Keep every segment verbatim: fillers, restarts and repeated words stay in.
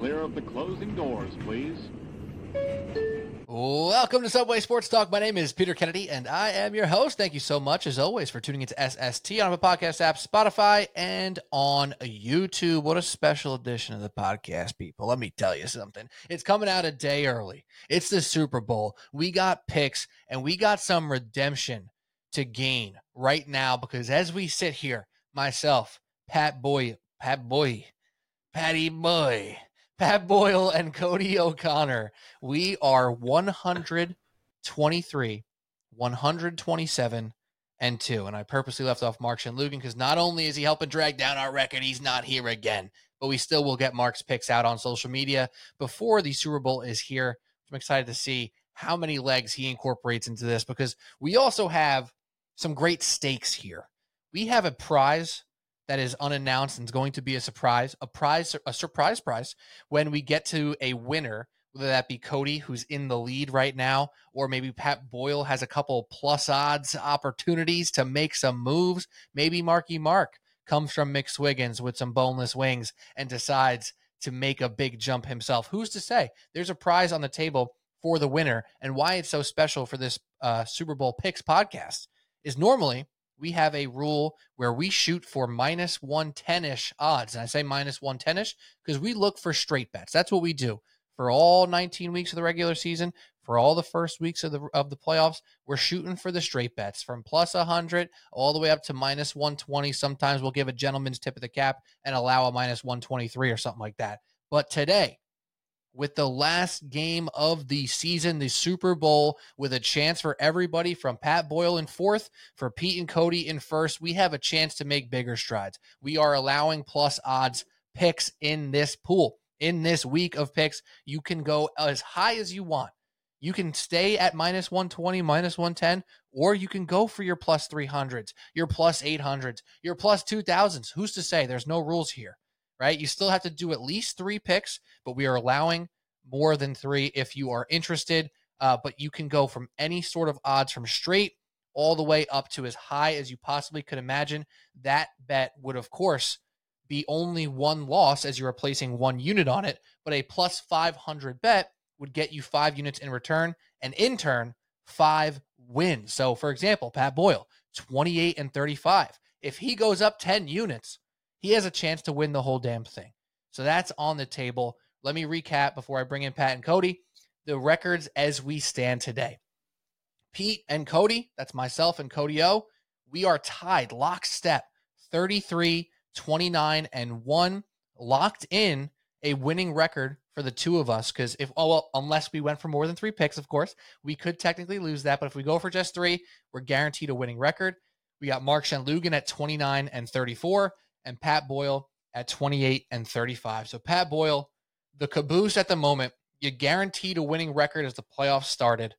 clear of the closing doors, please. Welcome to Subway Sports Talk. My name is Peter Kennedy, and I am your host. Thank you so much, as always, for tuning into S S T on the podcast app, Spotify, and on YouTube. What a special edition of the podcast, people. Let me tell you something. It's coming out a day early. It's the Super Bowl. We got picks, and we got some redemption to gain right now, because as we sit here, myself, Pat Boyle, Pat Boyle, Patty Boy, Pat Boyle and Cody O'Connor, we are one twenty-three, one twenty-seven, and two. And I purposely left off Mark Shanlogian because not only is he helping drag down our record, he's not here again. But we still will get Mark's picks out on social media before the Super Bowl is here. I'm excited to see how many legs he incorporates into this, because we also have some great stakes here. We have a prize that is unannounced and is going to be a surprise, a prize, a surprise prize when we get to a winner, whether that be Cody, who's in the lead right now, or maybe Pat Boyle has a couple plus odds opportunities to make some moves. Maybe Marky Mark comes from McSwiggins with some boneless wings and decides to make a big jump himself. Who's to say? There's a prize on the table for the winner, and why it's so special for this uh, Super Bowl Picks podcast is normally we have a rule where we shoot for minus one ten-ish odds. And I say minus one ten-ish because we look for straight bets. That's what we do. For all nineteen weeks of the regular season, for all the first weeks of the of the playoffs, we're shooting for the straight bets from plus one hundred all the way up to minus one twenty. Sometimes we'll give a gentleman's tip of the cap and allow a minus one twenty-three or something like that. But today, with the last game of the season, the Super Bowl, with a chance for everybody from Pat Boyle in fourth, for Pete and Cody in first, we have a chance to make bigger strides. We are allowing plus odds picks in this pool. In this week of picks, you can go as high as you want. You can stay at minus one twenty, minus one ten, or you can go for your plus three hundreds, your plus eight hundreds, your plus two thousands. Who's to say? There's no rules here. Right? You still have to do at least three picks, but we are allowing more than three if you are interested. Uh, but you can go from any sort of odds from straight all the way up to as high as you possibly could imagine. That bet would, of course, be only one loss as you're placing one unit on it, but a plus five hundred bet would get you five units in return, and in turn, five wins. So, for example, Pat Boyle, twenty-eight and thirty-five. If he goes up ten units, he has a chance to win the whole damn thing. So that's on the table. Let me recap before I bring in Pat and Cody, the records as we stand today. Pete and Cody, that's myself and Cody O, we are tied, lockstep, thirty-three, twenty-nine, and one, locked in a winning record for the two of us, because if, oh, well, unless we went for more than three picks, of course, we could technically lose that, but if we go for just three, we're guaranteed a winning record. We got Mark Shanlogian at twenty-nine and thirty-four, and Pat Boyle at twenty-eight and thirty-five. So Pat Boyle, the caboose at the moment, you guaranteed a winning record as the playoffs started.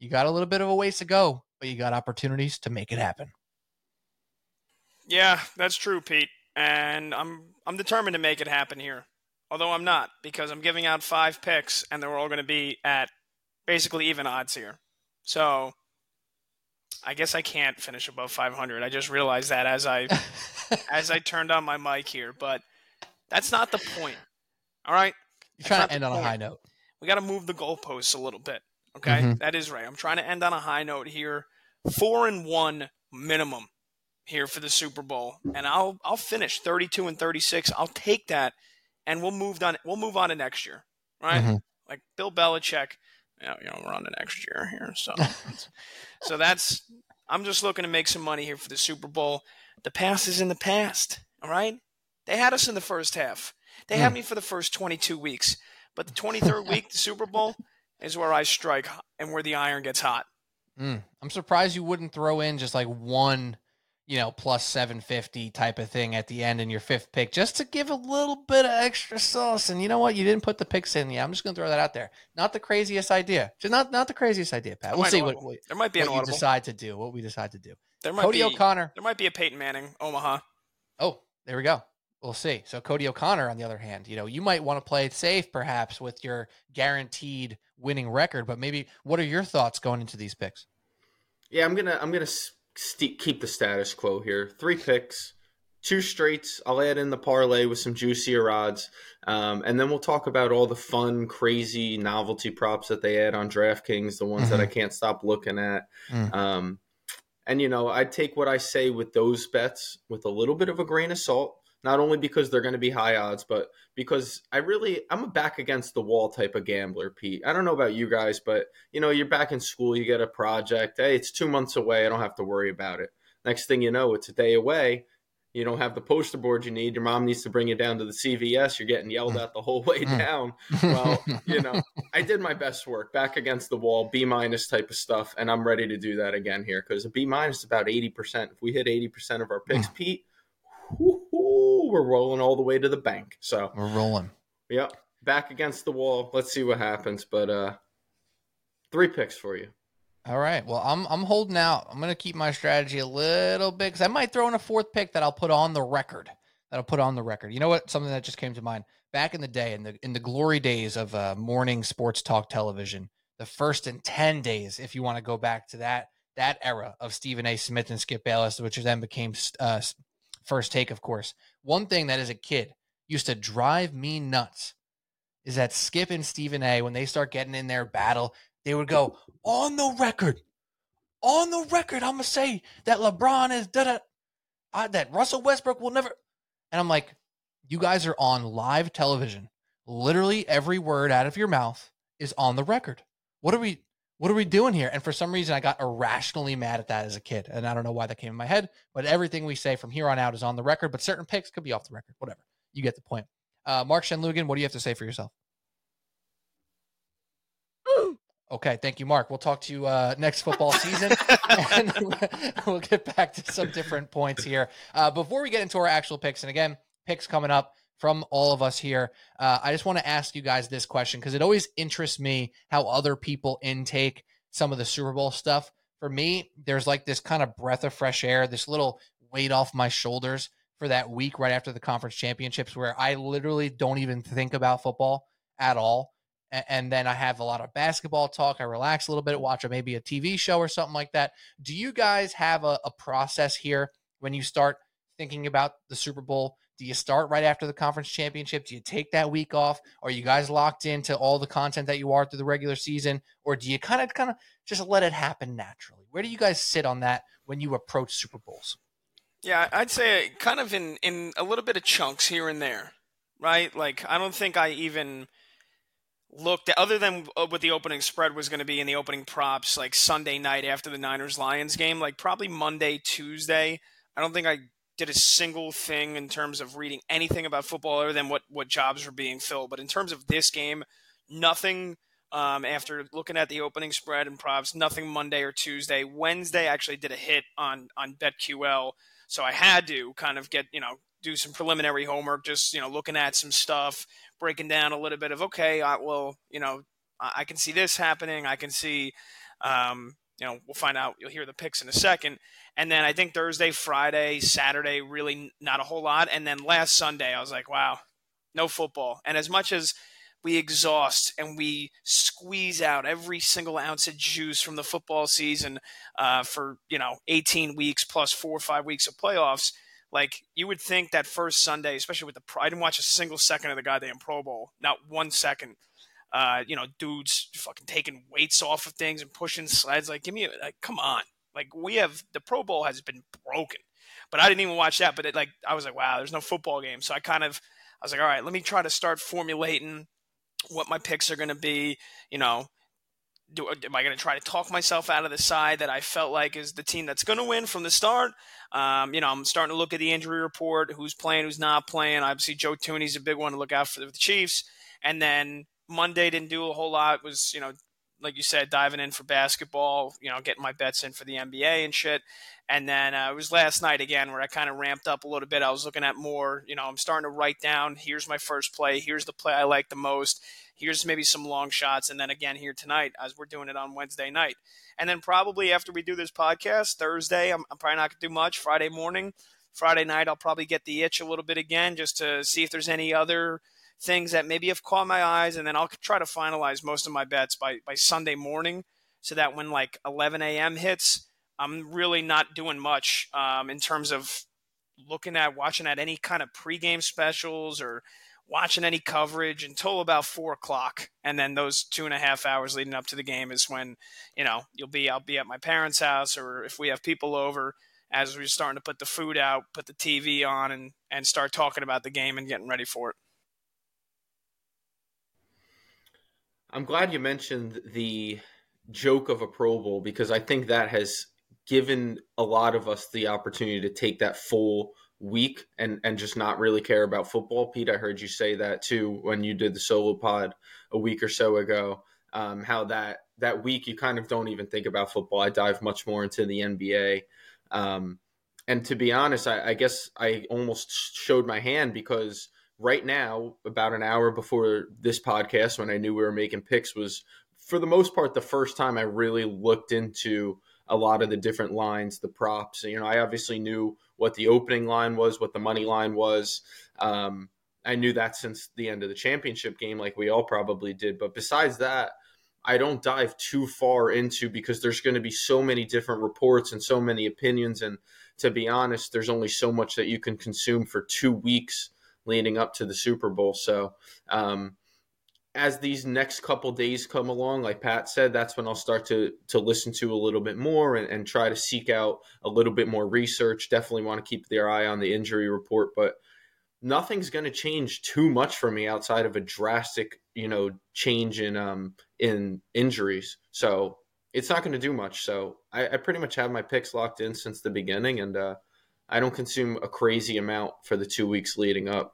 You got a little bit of a ways to go, but you got opportunities to make it happen. Yeah, that's true, Pete. And I'm I'm determined to make it happen here. Although I'm not, because I'm giving out five picks, and they're all going to be at basically even odds here. So I guess I can't finish above five hundred. I just realized that as I as I turned on my mic here, but that's not the point. All right? You're trying to end on a high note. We got to move the goalposts a little bit, okay? Mm-hmm. That is right. I'm trying to end on a high note here. Four and one minimum here for the Super Bowl, and I'll I'll finish thirty-two and thirty-six. I'll take that, and we'll move on. We'll move on to next year, right? Mm-hmm. Like Bill Belichick. You know, you know, we're on to next year here. So, so that's, I'm just looking to make some money here for the Super Bowl. The past is in the past. All right. They had us in the first half. They mm. had me for the first twenty-two weeks, but the twenty-third week, the Super Bowl is where I strike and where the iron gets hot. Mm. I'm surprised you wouldn't throw in just like one, you know, plus seven fifty type of thing at the end in your fifth pick, just to give a little bit of extra sauce. And you know what? You didn't put the picks in yet. I'm just going to throw that out there. Not the craziest idea. Just not, not the craziest idea, Pat. We'll see what, what, there might be what an you decide to do, what we decide to do. There might Cody be, O'Connor. There might be a Peyton Manning, Omaha. Oh, there we go. We'll see. So Cody O'Connor, on the other hand, you know, you might want to play it safe perhaps with your guaranteed winning record, but maybe what are your thoughts going into these picks? Yeah, I'm going to, I'm going to, keep the status quo here. Three picks, two straights. I'll add in the parlay with some juicier odds. Um, and then we'll talk about all the fun, crazy novelty props that they add on DraftKings, the ones mm-hmm. that I can't stop looking at. Mm-hmm. Um, and, you know, I take what I say with those bets with a little bit of a grain of salt, not only because they're going to be high odds, but because I really I'm a back against the wall type of gambler, Pete. I don't know about you guys, but, you know, you're back in school. You get a project. Hey, it's two months away. I don't have to worry about it. Next thing you know, it's a day away. You don't have the poster board you need. Your mom needs to bring you down to the C V S. You're getting yelled at the whole way down. Well, you know, I did my best work, back against the wall, B minus type of stuff. And I'm ready to do that again here because a B minus is about eighty percent. If we hit eighty percent of our picks, Pete, whoo-hoo, we're rolling all the way to the bank. So we're rolling. Yep. Back against the wall. Let's see what happens. But uh, three picks for you. All right. Well, I'm I'm holding out. I'm going to keep my strategy a little bit because I might throw in a fourth pick that I'll put on the record. That I'll put on the record. You know what? Something that just came to mind. Back in the day, in the in the glory days of uh, morning sports talk television, the first and ten days, if you want to go back to that that era of Stephen A. Smith and Skip Bayless, which then became uh, First Take, of course. One thing that as a kid used to drive me nuts is that Skip and Stephen A., when they start getting in their battle, they would go, on the record, on the record, I'm going to say that LeBron is da-da, I, that Russell Westbrook will never. And I'm like, you guys are on live television. Literally every word out of your mouth is on the record. What are we, what are we doing here? And for some reason, I got irrationally mad at that as a kid. And I don't know why that came in my head, but everything we say from here on out is on the record, but certain picks could be off the record, whatever. You get the point. Uh, Mark Shanlogian, what do you have to say for yourself? Okay, thank you, Mark. We'll talk to you uh, next football season, and we'll get back to some different points here. Uh, before we get into our actual picks, and again, picks coming up from all of us here, uh, I just want to ask you guys this question because it always interests me how other people intake some of the Super Bowl stuff. For me, there's like this kind of breath of fresh air, this little weight off my shoulders for that week right after the conference championships where I literally don't even think about football at all. And then I have a lot of basketball talk. I relax a little bit, watch maybe a T V show or something like that. Do you guys have a, a process here when you start thinking about the Super Bowl? Do you start right after the conference championship? Do you take that week off? Are you guys locked into all the content that you are through the regular season? Or do you kind of kind of just let it happen naturally? Where do you guys sit on that when you approach Super Bowls? Yeah, I'd say kind of in, in a little bit of chunks here and there, right? Like I don't think I even – looked at, other than what the opening spread was going to be in the opening props, like Sunday night after the Niners-Lions game, like probably Monday, Tuesday, I don't think I did a single thing in terms of reading anything about football other than what, what jobs were being filled. But in terms of this game, nothing um, after looking at the opening spread and props, nothing Monday or Tuesday. Wednesday I actually did a hit on, on BetQL, so I had to kind of get, you know, do some preliminary homework, just, you know, looking at some stuff, breaking down a little bit of, okay, I, well, you know, I, I can see this happening. I can see, um, you know, we'll find out. You'll hear the picks in a second. And then I think Thursday, Friday, Saturday, really not a whole lot. And then last Sunday, I was like, wow, no football. And as much as we exhaust and we squeeze out every single ounce of juice from the football season uh, for, you know, eighteen weeks plus four or five weeks of playoffs, like, you would think that first Sunday, especially with the – I didn't watch a single second of the goddamn Pro Bowl, not one second. Uh, you know, dudes fucking taking weights off of things and pushing sleds. Like, give me – like, come on. Like, we have – the Pro Bowl has been broken. But I didn't even watch that. But, it, like, I was like, wow, there's no football game. So I kind of – I was like, all right, let me try to start formulating what my picks are going to be, you know. Do, am I going to try to talk myself out of the side that I felt like is the team that's going to win from the start? Um, you know, I'm starting to look at the injury report, who's playing, who's not playing. Obviously, Joe Tooney's a big one to look out for the Chiefs. And then Monday didn't do a whole lot. It was, you know, like you said, diving in for basketball, you know, getting my bets in for the N B A and shit. And then uh, it was last night again where I kind of ramped up a little bit. I was looking at more, you know, I'm starting to write down, here's my first play, here's the play I like the most, here's maybe some long shots, and then again here tonight as we're doing it on Wednesday night. And then probably after we do this podcast, Thursday, I'm, I'm probably not going to do much. Friday morning, Friday night, I'll probably get the itch a little bit again just to see if there's any other things that maybe have caught my eyes, and then I'll try to finalize most of my bets by, by Sunday morning so that when like eleven a.m. hits, I'm really not doing much um, in terms of looking at, watching at any kind of pregame specials or watching any coverage until about four o'clock. And then those two and a half hours leading up to the game is when, you know, you'll be, I'll be at my parents' house, or if we have people over, as we're starting to put the food out, put the T V on, and, and start talking about the game and getting ready for it. I'm glad you mentioned the joke of a Pro Bowl, because I think that has given a lot of us the opportunity to take that full week and, and just not really care about football. Pete, I heard you say that too when you did the solo pod a week or so ago, um, how that, that week you kind of don't even think about football. I dive much more into the N B A. Um, and to be honest, I, I guess I almost showed my hand, because right now, about an hour before this podcast, when I knew we were making picks, was for the most part the first time I really looked into a lot of the different lines, the props. You know, I obviously knew what the opening line was, what the money line was. Um, I knew that since the end of the championship game, like we all probably did. But besides that, I don't dive too far into, because there's going to be so many different reports and so many opinions. And to be honest, there's only so much that you can consume for two weeks leading up to the Super Bowl. So um, as these next couple days come along, like Pat said, that's when I'll start to to listen to a little bit more and, and try to seek out a little bit more research. Definitely want to keep their eye on the injury report, but nothing's going to change too much for me outside of a drastic, you know, change in um in injuries. So it's not going to do much. So I, I pretty much have my picks locked in since the beginning, and uh, I don't consume a crazy amount for the two weeks leading up.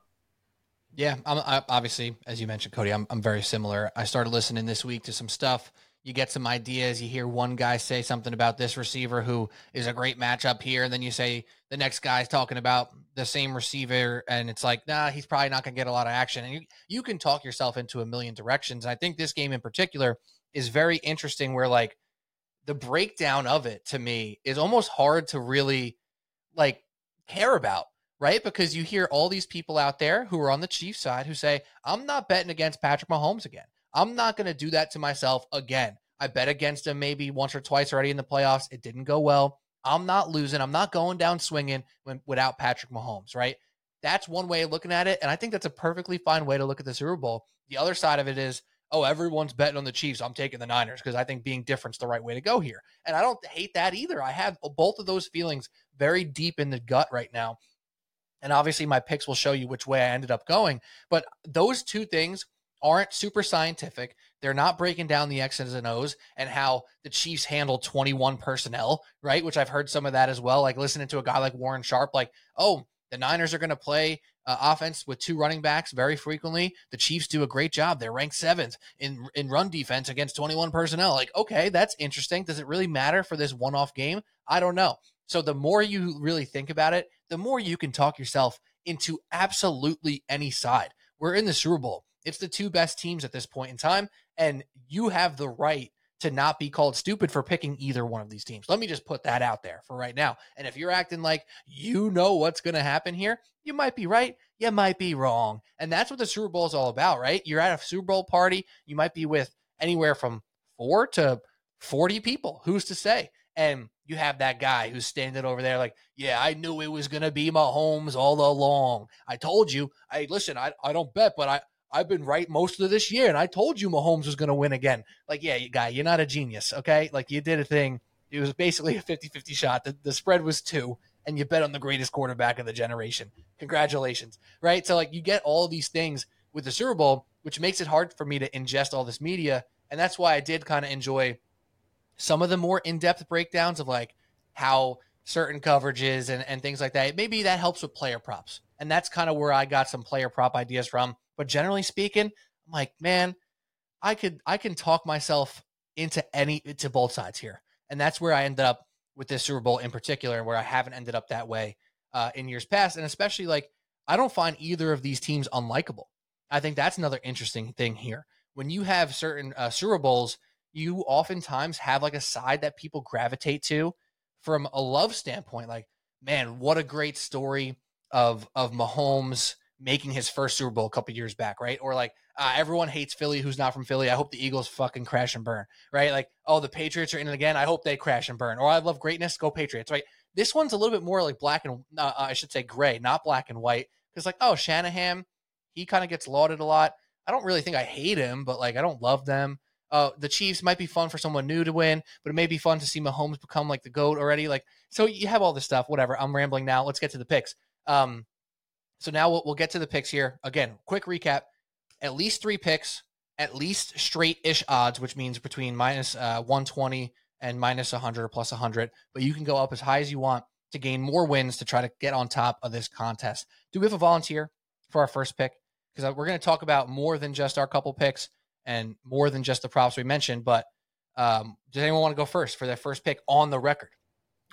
Yeah, I'm, I, obviously, as you mentioned, Cody, I'm I'm very similar. I started listening this week to some stuff. You get some ideas. You hear one guy say something about this receiver who is a great matchup here, and then you say the next guy's talking about the same receiver, and it's like, nah, he's probably not going to get a lot of action. And you, you can talk yourself into a million directions. And I think this game in particular is very interesting, where like the breakdown of it to me is almost hard to really like care about, right? Because you hear all these people out there who are on the Chiefs side who say, I'm not betting against Patrick Mahomes again. I'm not going to do that to myself again. I bet against him maybe once or twice already in the playoffs. It didn't go well. I'm not losing. I'm not going down swinging when, without Patrick Mahomes, right? That's one way of looking at it, and I think that's a perfectly fine way to look at the Super Bowl. The other side of it is, oh, everyone's betting on the Chiefs. I'm taking the Niners because I think being different's the right way to go here. And I don't hate that either. I have both of those feelings very deep in the gut right now. And obviously my picks will show you which way I ended up going. But those two things aren't super scientific. They're not breaking down the X's and O's and how the Chiefs handle twenty-one personnel, right? Which I've heard some of that as well. Like listening to a guy like Warren Sharp, like, oh, the Niners are going to play uh, offense with two running backs very frequently. The Chiefs do a great job. They're ranked seventh in, in run defense against twenty-one personnel. Like, okay, that's interesting. Does it really matter for this one-off game? I don't know. So the more you really think about it, the more you can talk yourself into absolutely any side. We're in the Super Bowl. It's the two best teams at this point in time, and you have the right to not be called stupid for picking either one of these teams. Let me just put that out there for right now. And if you're acting like you know what's going to happen here, you might be right, you might be wrong. And that's what the Super Bowl is all about, right? You're at a Super Bowl party. You might be with anywhere from four to forty people. Who's to say? And you have that guy who's standing over there like, yeah, I knew it was going to be Mahomes all along. I told you. Hey, listen, I, I don't bet, but I – I've been right most of this year, and I told you Mahomes was going to win again. Like, yeah, you guy, you're not a genius, okay? Like, you did a thing. It was basically a fifty-fifty shot. The, the spread was two, and you bet on the greatest quarterback of the generation. Congratulations, right? So, like, you get all these things with the Super Bowl, which makes it hard for me to ingest all this media, and that's why I did kind of enjoy some of the more in-depth breakdowns of, like, how certain coverages and, and things like that. Maybe that helps with player props, and that's kind of where I got some player prop ideas from. But generally speaking, I'm like, man, I could I can talk myself into any to both sides here. And that's where I ended up with this Super Bowl in particular, where I haven't ended up that way uh, in years past. And especially like I don't find either of these teams unlikable. I think that's another interesting thing here. When you have certain uh, Super Bowls, you oftentimes have like a side that people gravitate to from a love standpoint. Like, man, what a great story of of Mahomes making his first Super Bowl a couple years back, right? Or like, uh, everyone hates Philly who's not from Philly. I hope the Eagles fucking crash and burn, right? Like, oh, the Patriots are in it again. I hope they crash and burn. Or I love greatness. Go Patriots, right? This one's a little bit more like black and uh, I should say gray, not black and white. Because like, oh, Shanahan, he kind of gets lauded a lot. I don't really think I hate him, but like I don't love them. Uh, the Chiefs might be fun for someone new to win, but it may be fun to see Mahomes become like the GOAT already. Like, so you have all this stuff, whatever. I'm rambling now. Let's get to the picks. Um, so now we'll, we'll get to the picks here. Again, quick recap, at least three picks, at least straight-ish odds, which means between minus uh, one twenty and minus one hundred or plus one hundred, but you can go up as high as you want to gain more wins to try to get on top of this contest. Do we have a volunteer for our first pick? Because we're going to talk about more than just our couple picks and more than just the props we mentioned, but um, does anyone want to go first for their first pick on the record?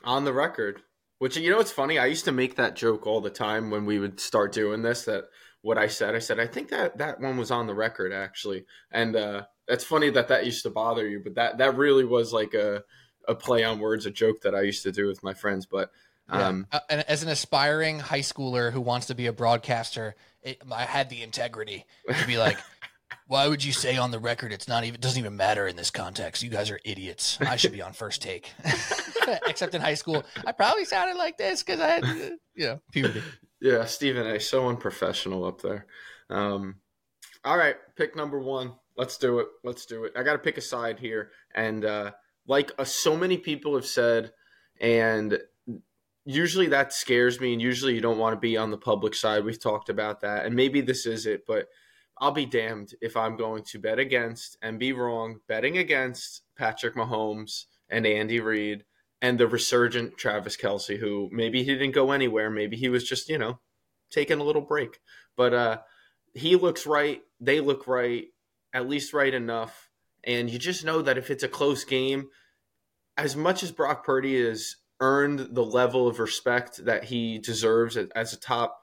On the record, which, you know, it's funny. I used to make that joke all the time when we would start doing this, that what I said, I said, I think that that one was on the record actually. And uh, that's funny that that used to bother you, but that, that really was like a, a play on words, a joke that I used to do with my friends. But um, yeah. uh, as an aspiring high schooler who wants to be a broadcaster, it, I had the integrity to be like, why would you say on the record? It's not even, doesn't even matter in this context. You guys are idiots. I should be on First Take. Except in high school, I probably sounded like this because I had, you know, puberty. Yeah, Stephen A., so unprofessional up there. Um, all right, pick number one. Let's do it. Let's do it. I got to pick a side here. And uh, like uh, so many people have said, and usually that scares me, and usually you don't want to be on the public side. We've talked about that, and maybe this is it, but I'll be damned if I'm going to bet against and be wrong, betting against Patrick Mahomes and Andy Reid and the resurgent Travis Kelce, who maybe he didn't go anywhere. Maybe he was just, you know, taking a little break. But uh, he looks right. They look right, at least right enough. And you just know that if it's a close game, as much as Brock Purdy has earned the level of respect that he deserves as a top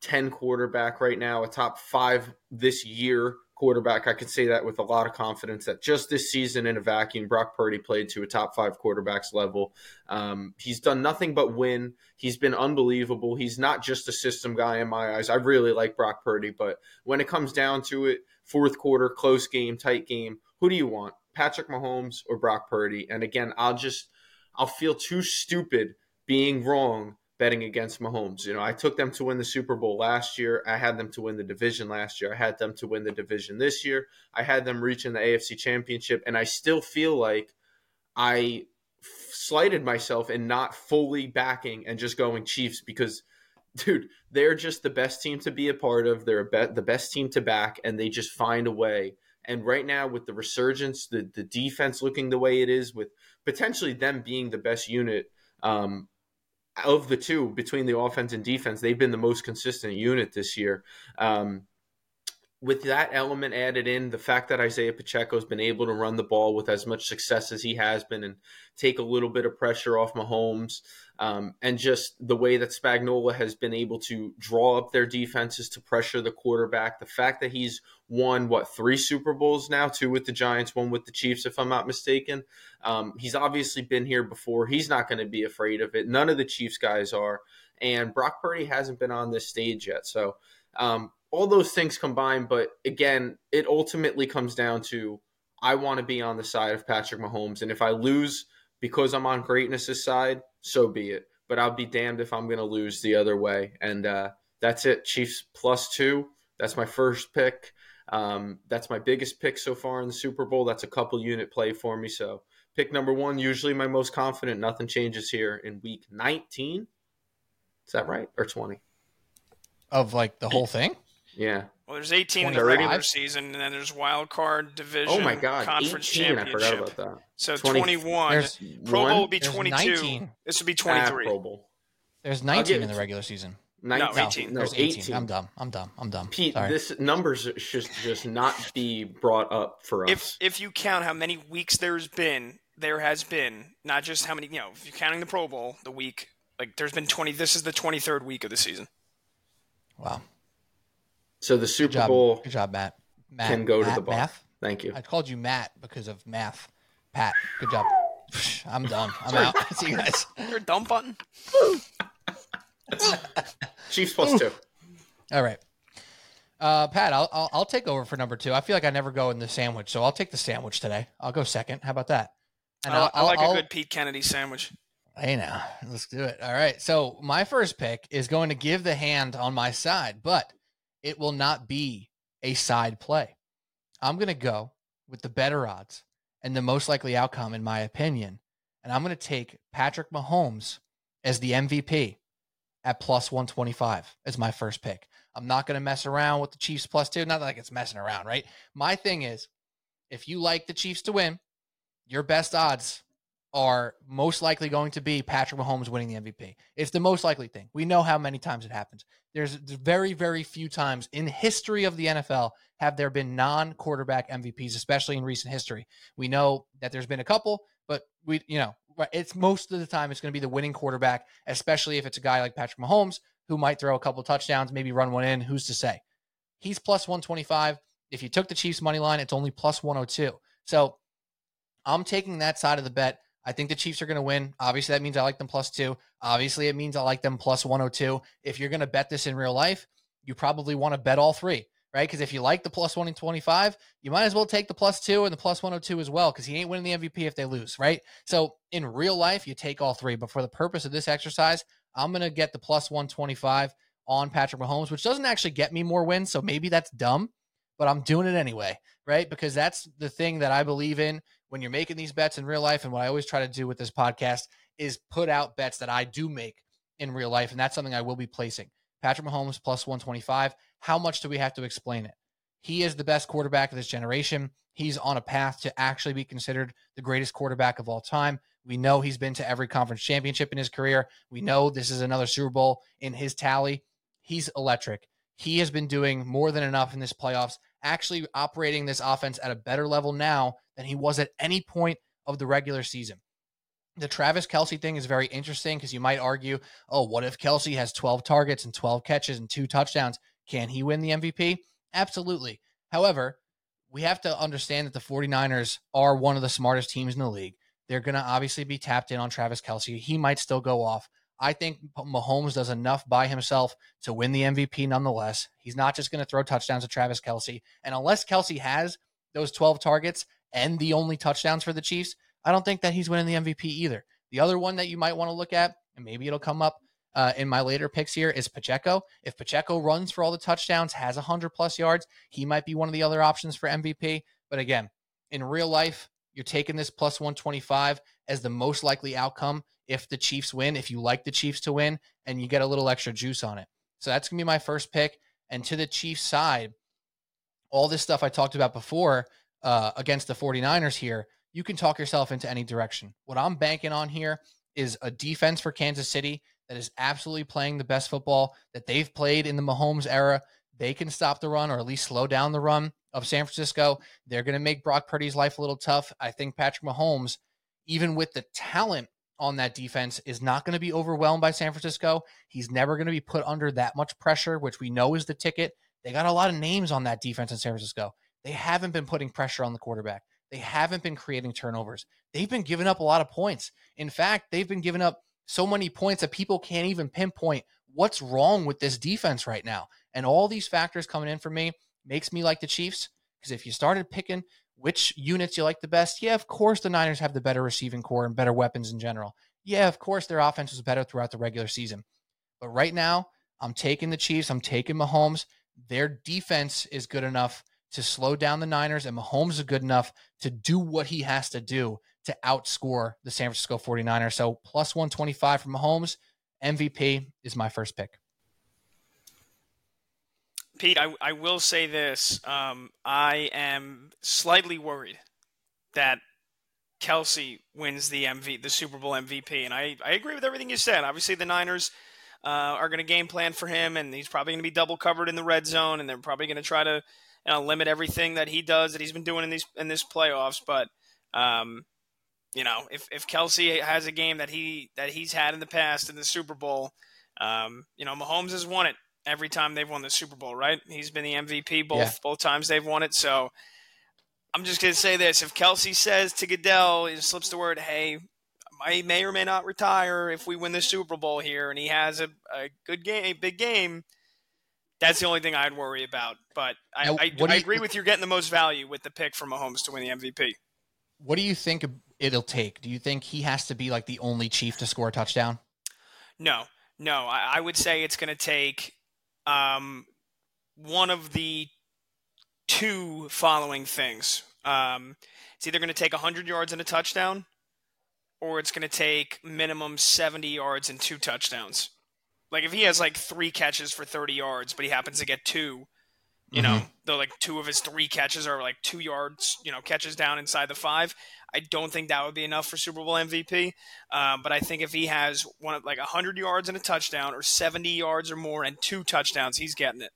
ten quarterback right now, a top five this year quarterback, I could say that with a lot of confidence that just this season in a vacuum, Brock Purdy played to a top five quarterback's level. Um, he's done nothing but win. He's been unbelievable. He's not just a system guy in my eyes. I really like Brock Purdy, but when it comes down to it, fourth quarter, close game, tight game, who do you want? Patrick Mahomes or Brock Purdy? And again, I'll just, I'll feel too stupid being wrong betting against Mahomes. You know, I took them to win the Super Bowl last year. I had them to win the division last year. I had them to win the division this year. I had them reaching the A F C Championship, and I still feel like I slighted myself in not fully backing and just going Chiefs because, dude, they're just the best team to be a part of. They're a be- the best team to back, and they just find a way. And right now with the resurgence, the, the defense looking the way it is, with potentially them being the best unit um, of the two, between the offense and defense, they've been the most consistent unit this year. Um, with that element added in, the fact that Isaiah Pacheco has been able to run the ball with as much success as he has been and take a little bit of pressure off Mahomes, um, and just the way that Spagnuolo has been able to draw up their defenses to pressure the quarterback, the fact that he's won, what, three Super Bowls now, two with the Giants, one with the Chiefs, if I'm not mistaken. Um, he's obviously been here before. He's not going to be afraid of it. None of the Chiefs guys are. And Brock Purdy hasn't been on this stage yet. So um, all those things combined. But again, it ultimately comes down to I want to be on the side of Patrick Mahomes. And if I lose because I'm on greatness's side, so be it. But I'll be damned if I'm going to lose the other way. And uh, that's it. Chiefs plus two. That's my first pick. Um, that's my biggest pick so far in the Super Bowl. That's a couple unit play for me. So pick number one, usually my most confident. Nothing changes here in week nineteen. Is that right? Or twenty? Of like the whole thing? Yeah. Well, there's eighteen in the regular season, and then there's wild card, division, oh my God, conference eighteen, championship. I forgot about that. So twenty, twenty-one. There's Pro Bowl will be twenty-two. nineteen. This would be twenty-three. Ah, Pro Bowl. There's nineteen in the regular season. nineteen. No, eighteen. No, there's eighteen. eighteen. I'm dumb. I'm dumb. I'm dumb. Pete, sorry. This numbers should just not be brought up for us. If if you count how many weeks there's been, there has been, not just how many, you know, if you're counting the Pro Bowl, the week, like there's been twenty. This is the twenty-third week of the season. Wow. So the Super Good Bowl Good job, Matt. Matt can go Matt, to the ball. Math? Thank you. I called you Matt because of math. Pat, good job. I'm done. I'm out. See you guys. Your dumb button. Chiefs plus two. All right, uh, Pat. I'll, I'll I'll take over for number two. I feel like I never go in the sandwich, so I'll take the sandwich today. I'll go second. How about that? And I, I'll, I like I'll, a good Pete Kennedy sandwich. Hey now, let's do it. All right. So my first pick is going to give the hand on my side, but it will not be a side play. I'm going to go with the better odds and the most likely outcome, in my opinion. And I'm going to take Patrick Mahomes as the M V P at plus one twenty-five as my first pick. I'm not going to mess around with the Chiefs plus two. Not like it's messing around, right? My thing is, if you like the Chiefs to win, your best odds are most likely going to be Patrick Mahomes winning the M V P. It's the most likely thing. We know how many times it happens. There's very, very few times in history of the N F L have there been non-quarterback M V Ps, especially in recent history. We know that there's been a couple, but we, you know, it's most of the time it's going to be the winning quarterback, especially if it's a guy like Patrick Mahomes who might throw a couple touchdowns, maybe run one in. Who's to say? He's plus one twenty-five. If you took the Chiefs money line, it's only plus one oh two. So I'm taking that side of the bet. I think the Chiefs are going to win. Obviously, that means I like them plus two. Obviously, it means I like them plus one oh two. If you're going to bet this in real life, you probably want to bet all three, right? Because if you like the plus one twenty-five, you might as well take the plus two and the plus one oh two as well, because he ain't winning the M V P if they lose, right? So in real life, you take all three. But for the purpose of this exercise, I'm going to get the plus one twenty-five on Patrick Mahomes, which doesn't actually get me more wins, so maybe that's dumb, but I'm doing it anyway, right? Because that's the thing that I believe in when you're making these bets in real life. And what I always try to do with this podcast is put out bets that I do make in real life. And that's something I will be placing. Patrick Mahomes plus one twenty-five. How much do we have to explain it? He is the best quarterback of this generation. He's on a path to actually be considered the greatest quarterback of all time. We know he's been to every conference championship in his career. We know this is another Super Bowl in his tally. He's electric. He has been doing more than enough in this playoffs, actually operating this offense at a better level now than he was at any point of the regular season. The Travis Kelce thing is very interesting because you might argue, oh, what if Kelce has twelve targets and twelve catches and two touchdowns? Can he win the M V P? Absolutely. However, we have to understand that the 49ers are one of the smartest teams in the league. They're going to obviously be tapped in on Travis Kelce. He might still go off. I think Mahomes does enough by himself to win the M V P nonetheless. He's not just going to throw touchdowns to Travis Kelce. And unless Kelce has those twelve targets and the only touchdowns for the Chiefs, I don't think that he's winning the M V P either. The other one that you might want to look at, and maybe it'll come up uh, in my later picks here, is Pacheco. If Pacheco runs for all the touchdowns, has one hundred plus yards, he might be one of the other options for M V P. But again, in real life, you're taking this plus one twenty-five as the most likely outcome if the Chiefs win, if you like the Chiefs to win, and you get a little extra juice on it. So that's going to be my first pick. And to the Chiefs side, all this stuff I talked about before uh, against the 49ers here, you can talk yourself into any direction. What I'm banking on here is a defense for Kansas City that is absolutely playing the best football that they've played in the Mahomes era. They can stop the run or at least slow down the run of San Francisco. They're going to make Brock Purdy's life a little tough. I think Patrick Mahomes, even with the talent on that defense, is not going to be overwhelmed by San Francisco. He's never going to be put under that much pressure, which we know is the ticket. They got a lot of names on that defense in San Francisco. They haven't been putting pressure on the quarterback. They haven't been creating turnovers. They've been giving up a lot of points. In fact, they've been giving up so many points that people can't even pinpoint what's wrong with this defense right now. And all these factors coming in for me makes me like the Chiefs, because if you started picking which units you like the best, yeah, of course the Niners have the better receiving core and better weapons in general. Yeah, of course their offense was better throughout the regular season. But right now, I'm taking the Chiefs. I'm taking Mahomes. Their defense is good enough to slow down the Niners, and Mahomes is good enough to do what he has to do to outscore the San Francisco 49ers. So plus one twenty-five for Mahomes. M V P is my first pick. Pete, I, I will say this. Um, I am slightly worried that Kelce wins the M V, the Super Bowl M V P. And I, I agree with everything you said. Obviously, the Niners uh, are going to game plan for him, and he's probably going to be double covered in the red zone, and they're probably going to try to you know, limit everything that he does, that he's been doing in these in this playoffs. But, um, you know, if, if Kelce has a game that he that he's had in the past in the Super Bowl, um, you know, Mahomes has won it every time they've won the Super Bowl, right? He's been the M V P both yeah. both times they've won it. So I'm just going to say this. If Kelce says to Goodell, he slips the word, hey, I may or may not retire if we win the Super Bowl here, and he has a, a good game, a big game, that's the only thing I'd worry about. But I, now, I, I you, agree with you getting the most value with the pick for Mahomes to win the M V P. What do you think it'll take? Do you think he has to be like the only Chief to score a touchdown? No, no. I, I would say it's going to take um, one of the two following things. Um, it's either going to take one hundred yards and a touchdown, or it's going to take minimum seventy yards and two touchdowns. Like if he has like three catches for thirty yards, but he happens to get two, you mm-hmm. know, though like two of his three catches are like two yards, you know, catches down inside the five. I don't think that would be enough for Super Bowl M V P. Um, but I think if he has one of like one hundred yards and a touchdown, or seventy yards or more and two touchdowns, he's getting it.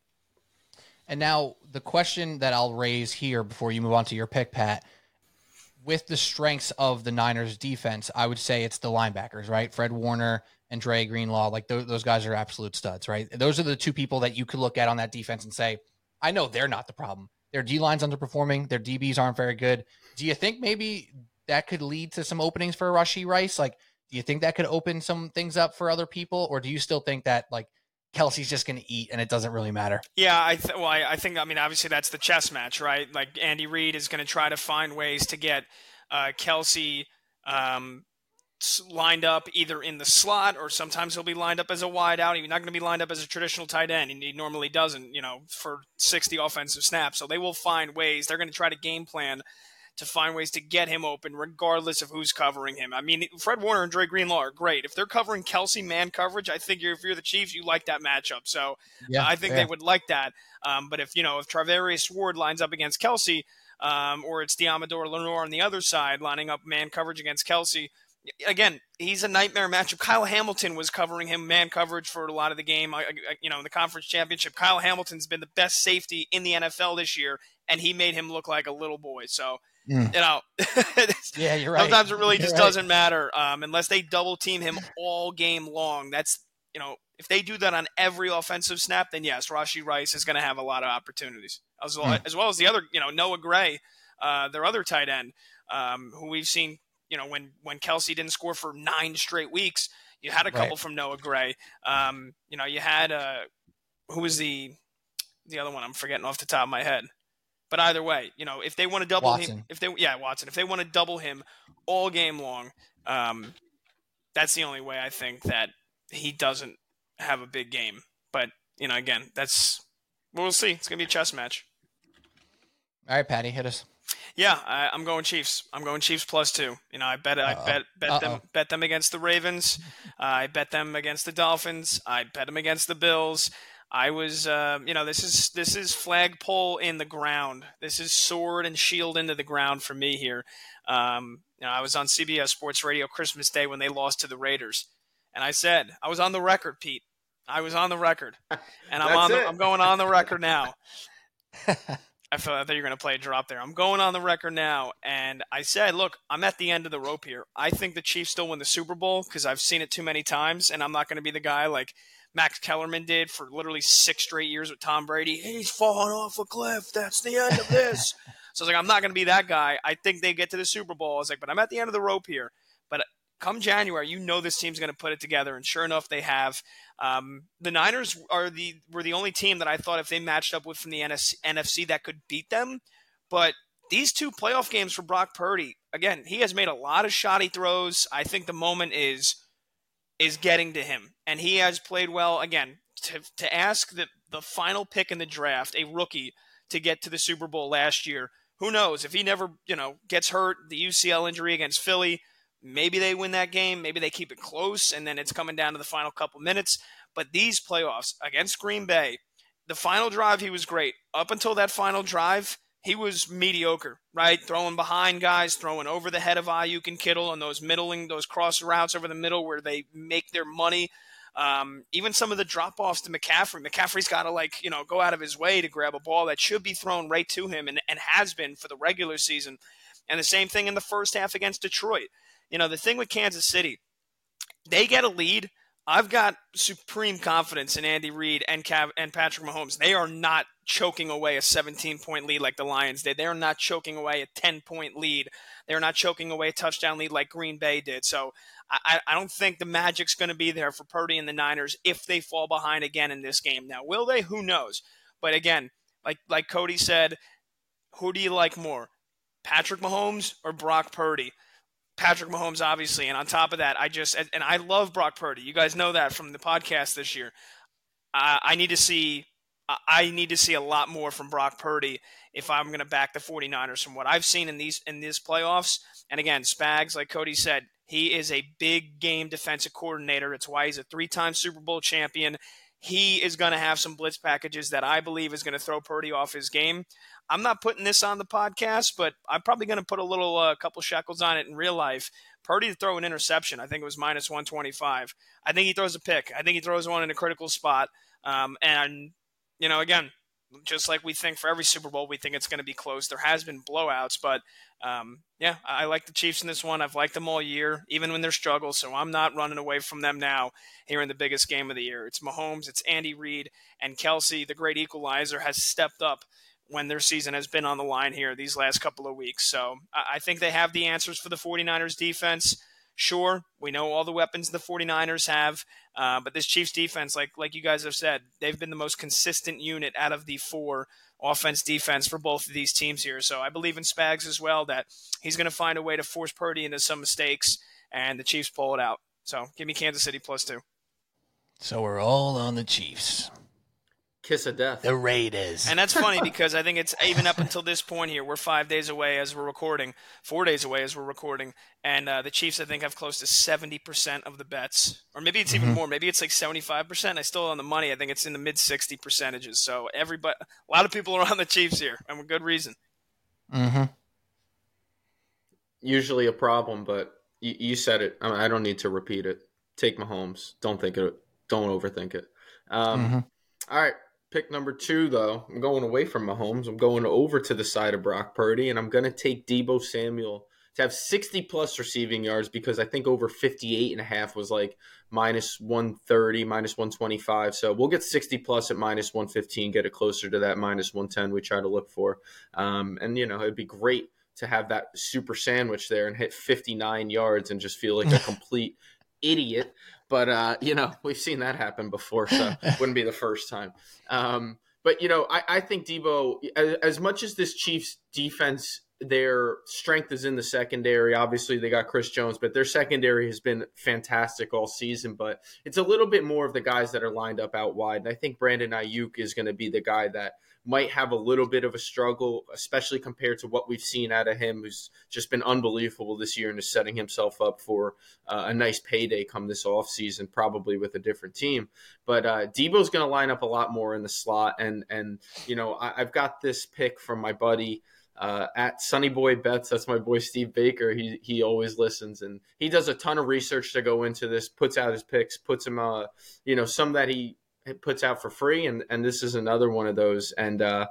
And now the question that I'll raise here before you move on to your pick, Pat, with the strengths of the Niners defense, I would say it's the linebackers, right? Fred Warner and Dre Greenlaw, like those, those guys are absolute studs, right? Those are the two people that you could look at on that defense and say, I know they're not the problem. Their D-line's underperforming. Their D Bs aren't very good. Do you think maybe that could lead to some openings for Rashee Rice? Like, do you think that could open some things up for other people? Or do you still think that, like, Kelsey's just going to eat and it doesn't really matter? Yeah, I th- well, I, I think, I mean, obviously that's the chess match, right? Like, Andy Reid is going to try to find ways to get uh, Kelsey um, lined up either in the slot, or sometimes he'll be lined up as a wide out. He's not going to be lined up as a traditional tight end, and he normally doesn't, you know, for sixty offensive snaps. So they will find ways. They're going to try to game plan to find ways to get him open, regardless of who's covering him. I mean, Fred Warner and Dre Greenlaw are great. If they're covering Kelsey man coverage, I think you're, if you're the Chiefs, you like that matchup. So yeah, uh, I think yeah. they would like that. Um, but if, you know, if Travarius Ward lines up against Kelsey, um, or it's Diamador Lenore on the other side lining up man coverage against Kelsey, again, he's a nightmare matchup. Kyle Hamilton was covering him man coverage for a lot of the game, you know, in the Conference Championship. Kyle Hamilton's been the best safety in the N F L this year, and he made him look like a little boy. So, mm. you know, yeah, you're right. Sometimes it really you're just right. doesn't matter um, unless they double team him all game long. That's, you know, if they do that on every offensive snap, then yes, Rashee Rice is going to have a lot of opportunities, as well, mm. as well as the other, you know, Noah Gray, uh, their other tight end, um, who we've seen. You know, when, when Kelsey didn't score for nine straight weeks, you had a couple right. from Noah Gray. Um, you know, you had uh, who was the the other one? I'm forgetting off the top of my head. But either way, you know, if they want to double Watson. him, if they yeah Watson, if they want to double him all game long, um, that's the only way I think that he doesn't have a big game. But you know, again, that's we'll see. It's gonna be a chess match. All right, Patty, hit us. Yeah, I, I'm going Chiefs. I'm going Chiefs plus two. You know, I bet I Uh-oh. bet bet Uh-oh. them bet them against the Ravens. Uh, I bet them against the Dolphins. I bet them against the Bills. I was, uh, you know, this is this is flagpole in the ground. This is sword and shield into the ground for me here. Um, you know, I was on C B S Sports Radio Christmas Day when they lost to the Raiders, and I said I was on the record, Pete. I was on the record, and I'm on. The, I'm going on the record now. I thought you were going to play a drop there. I'm going on the record now, and I said, look, I'm at the end of the rope here. I think the Chiefs still win the Super Bowl because I've seen it too many times, and I'm not going to be the guy like Max Kellerman did for literally six straight years with Tom Brady. He's falling off a cliff. That's the end of this. So I was like, I'm not going to be that guy. I think they get to the Super Bowl. I was like, but I'm at the end of the rope here. But come January, you know this team's going to put it together, and sure enough, they have. Um, the Niners are the were the only team that I thought if they matched up with from the N F C that could beat them. But these two playoff games for Brock Purdy, again, he has made a lot of shoddy throws. I think the moment is is getting to him, and he has played well. Again, to to ask the the final pick in the draft, a rookie, to get to the Super Bowl last year. Who knows if he never you know gets hurt, the U C L injury against Philly. Maybe they win that game. Maybe they keep it close, and then it's coming down to the final couple minutes. But these playoffs against Green Bay, the final drive, he was great. Up until that final drive, he was mediocre, right? Throwing behind guys, throwing over the head of Ayuk and Kittle on those middling, those cross routes over the middle where they make their money. Um, even some of the drop-offs to McCaffrey. McCaffrey's got to, like, you know, go out of his way to grab a ball that should be thrown right to him and, and has been for the regular season. And the same thing in the first half against Detroit. You know, the thing with Kansas City, they get a lead. I've got supreme confidence in Andy Reid and Cav- and Patrick Mahomes. They are not choking away a seventeen-point lead like the Lions did. They are not choking away a ten-point lead. They are not choking away a touchdown lead like Green Bay did. So I, I don't think the magic's going to be there for Purdy and the Niners if they fall behind again in this game. Now, will they? Who knows? But again, like like Cody said, who do you like more, Patrick Mahomes or Brock Purdy? Patrick Mahomes, obviously. And on top of that, I just and, and I love Brock Purdy. You guys know that from the podcast this year. Uh, I need to see I need to see a lot more from Brock Purdy if I'm going to back the 49ers from what I've seen in these in these playoffs. And again, Spags, like Cody said, he is a big game defensive coordinator. It's why he's a three-time Super Bowl champion. He is going to have some blitz packages that I believe is going to throw Purdy off his game. I'm not putting this on the podcast, but I'm probably going to put a little uh, couple shekels on it in real life. Purdy to throw an interception, I think it was minus one twenty-five. I think he throws a pick. I think he throws one in a critical spot. Um, and You know, again, just like we think for every Super Bowl, we think it's going to be close. There has been blowouts, but um, yeah, I like the Chiefs in this one. I've liked them all year, even when they're struggling, so I'm not running away from them now here in the biggest game of the year. It's Mahomes, it's Andy Reid, and Kelce, the great equalizer, has stepped up when their season has been on the line here these last couple of weeks. So I think they have the answers for the 49ers defense. Sure, we know all the weapons the 49ers have, uh, but this Chiefs defense, like like you guys have said, they've been the most consistent unit out of the four offense defense for both of these teams here. So I believe in Spags as well that he's going to find a way to force Purdy into some mistakes, and the Chiefs pull it out. So give me Kansas City plus two. So we're all on the Chiefs. Kiss of death. The Raiders. And that's funny because I think it's even up until this point here, we're five days away as we're recording, four days away as we're recording, and uh, the Chiefs, I think, have close to seventy percent of the bets. Or maybe it's even mm-hmm. more. Maybe it's like seventy-five percent. I still on the money. I think it's in the mid-sixty percentages. So everybody, a lot of people are on the Chiefs here, and with good reason. Mm-hmm. Usually a problem, but you, you said it. I, mean, I don't need to repeat it. Take Mahomes. Don't think it. Don't overthink it. Um, mm-hmm. All right. Pick number two, though, I'm going away from Mahomes. I'm going over to the side of Brock Purdy, and I'm going to take Deebo Samuel to have sixty-plus receiving yards because I think over fifty-eight and a half was like minus one thirty, minus one twenty-five. So we'll get sixty-plus at minus one fifteen, get it closer to that minus one ten we try to look for. Um, and, you know, it'd be great to have that super sandwich there and hit fifty-nine yards and just feel like a complete idiot. But, uh, you know, we've seen that happen before, so wouldn't be the first time. Um, but, you know, I, I think Deebo, as, as much as this Chiefs defense, their strength is in the secondary. Obviously, they got Chris Jones, but their secondary has been fantastic all season. But it's a little bit more of the guys that are lined up out wide. And I think Brandon Ayuk is going to be the guy that might have a little bit of a struggle, especially compared to what we've seen out of him, who's just been unbelievable this year and is setting himself up for uh, a nice payday come this offseason, probably with a different team. But uh, Deebo's going to line up a lot more in the slot. And, and you know, I, I've got this pick from my buddy uh, at Sunny Boy Bets. That's my boy Steve Baker. He he always listens, and he does a ton of research to go into this, puts out his picks, puts them, uh, you know, some that he – it puts out for free, and, and this is another one of those. And uh,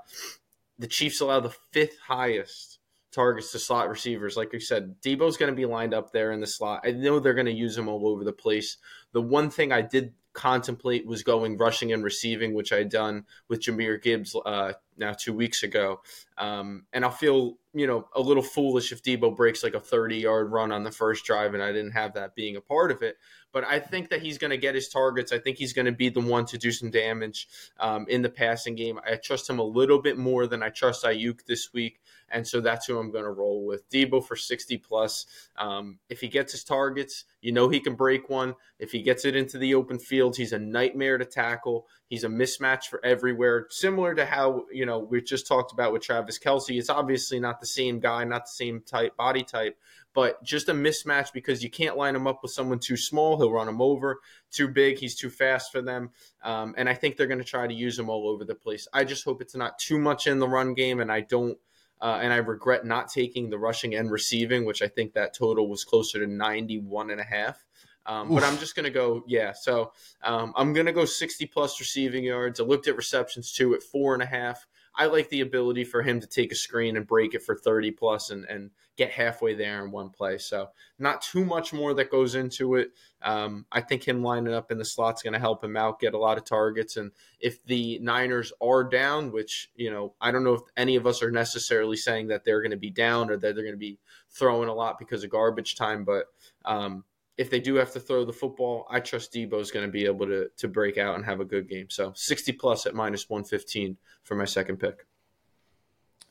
the Chiefs allow the fifth highest targets to slot receivers. Like you said, Deebo's going to be lined up there in the slot. I know they're going to use him all over the place. The one thing I did contemplate was going rushing and receiving, which I done with Jahmyr Gibbs uh, now two weeks ago. Um, and I'll feel, you know, a little foolish if Deebo breaks like a thirty-yard run on the first drive, and I didn't have that being a part of it. But I think that he's going to get his targets. I think he's going to be the one to do some damage um, in the passing game. I trust him a little bit more than I trust Ayuk this week, and so that's who I'm going to roll with. Deebo for sixty-plus. Um, if he gets his targets, you know he can break one. If he gets it into the open field, he's a nightmare to tackle. He's a mismatch for everywhere, similar to how, you know, we just talked about with Travis Kelce. It's obviously not the same guy, not the same type body type, but just a mismatch because you can't line him up with someone too small. He'll run him over. Too big, he's too fast for them. Um, and I think they're going to try to use him all over the place. I just hope it's not too much in the run game, and I don't Uh, and I regret not taking the rushing and receiving, which I think that total was closer to ninety-one and a half. Um, but I'm just going to go, yeah. So um, I'm going to go sixty-plus receiving yards. I looked at receptions, too, at four and a half. I like the ability for him to take a screen and break it for thirty-plus and, and get halfway there in one play. So not too much more that goes into it. Um, I think him lining up in the slot's going to help him out, get a lot of targets. And if the Niners are down, which, you know, I don't know if any of us are necessarily saying that they're going to be down or that they're going to be throwing a lot because of garbage time, but um, if they do have to throw the football, I trust Deebo's going to be able to to break out and have a good game. So sixty-plus at minus one fifteen for my second pick.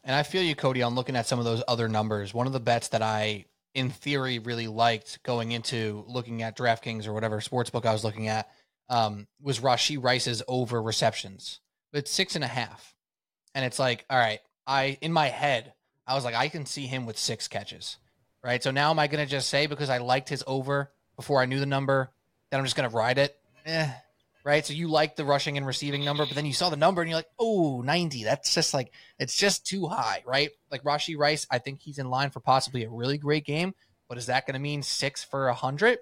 And I feel you, Cody, on looking at some of those other numbers. One of the bets that I in theory, really liked going into looking at DraftKings or whatever sportsbook I was looking at um, was Rashee Rice's over receptions. It's six and a half. And it's like, all right, I in my head, I was like, I can see him with six catches, right? So now am I going to just say because I liked his over before I knew the number, that I'm just going to ride it? Eh, right? So you like the rushing and receiving number, but then you saw the number and you're like, oh, ninety. That's just like, it's just too high, right? Like Rashee Rice, I think he's in line for possibly a really great game, but is that going to mean six for one hundred?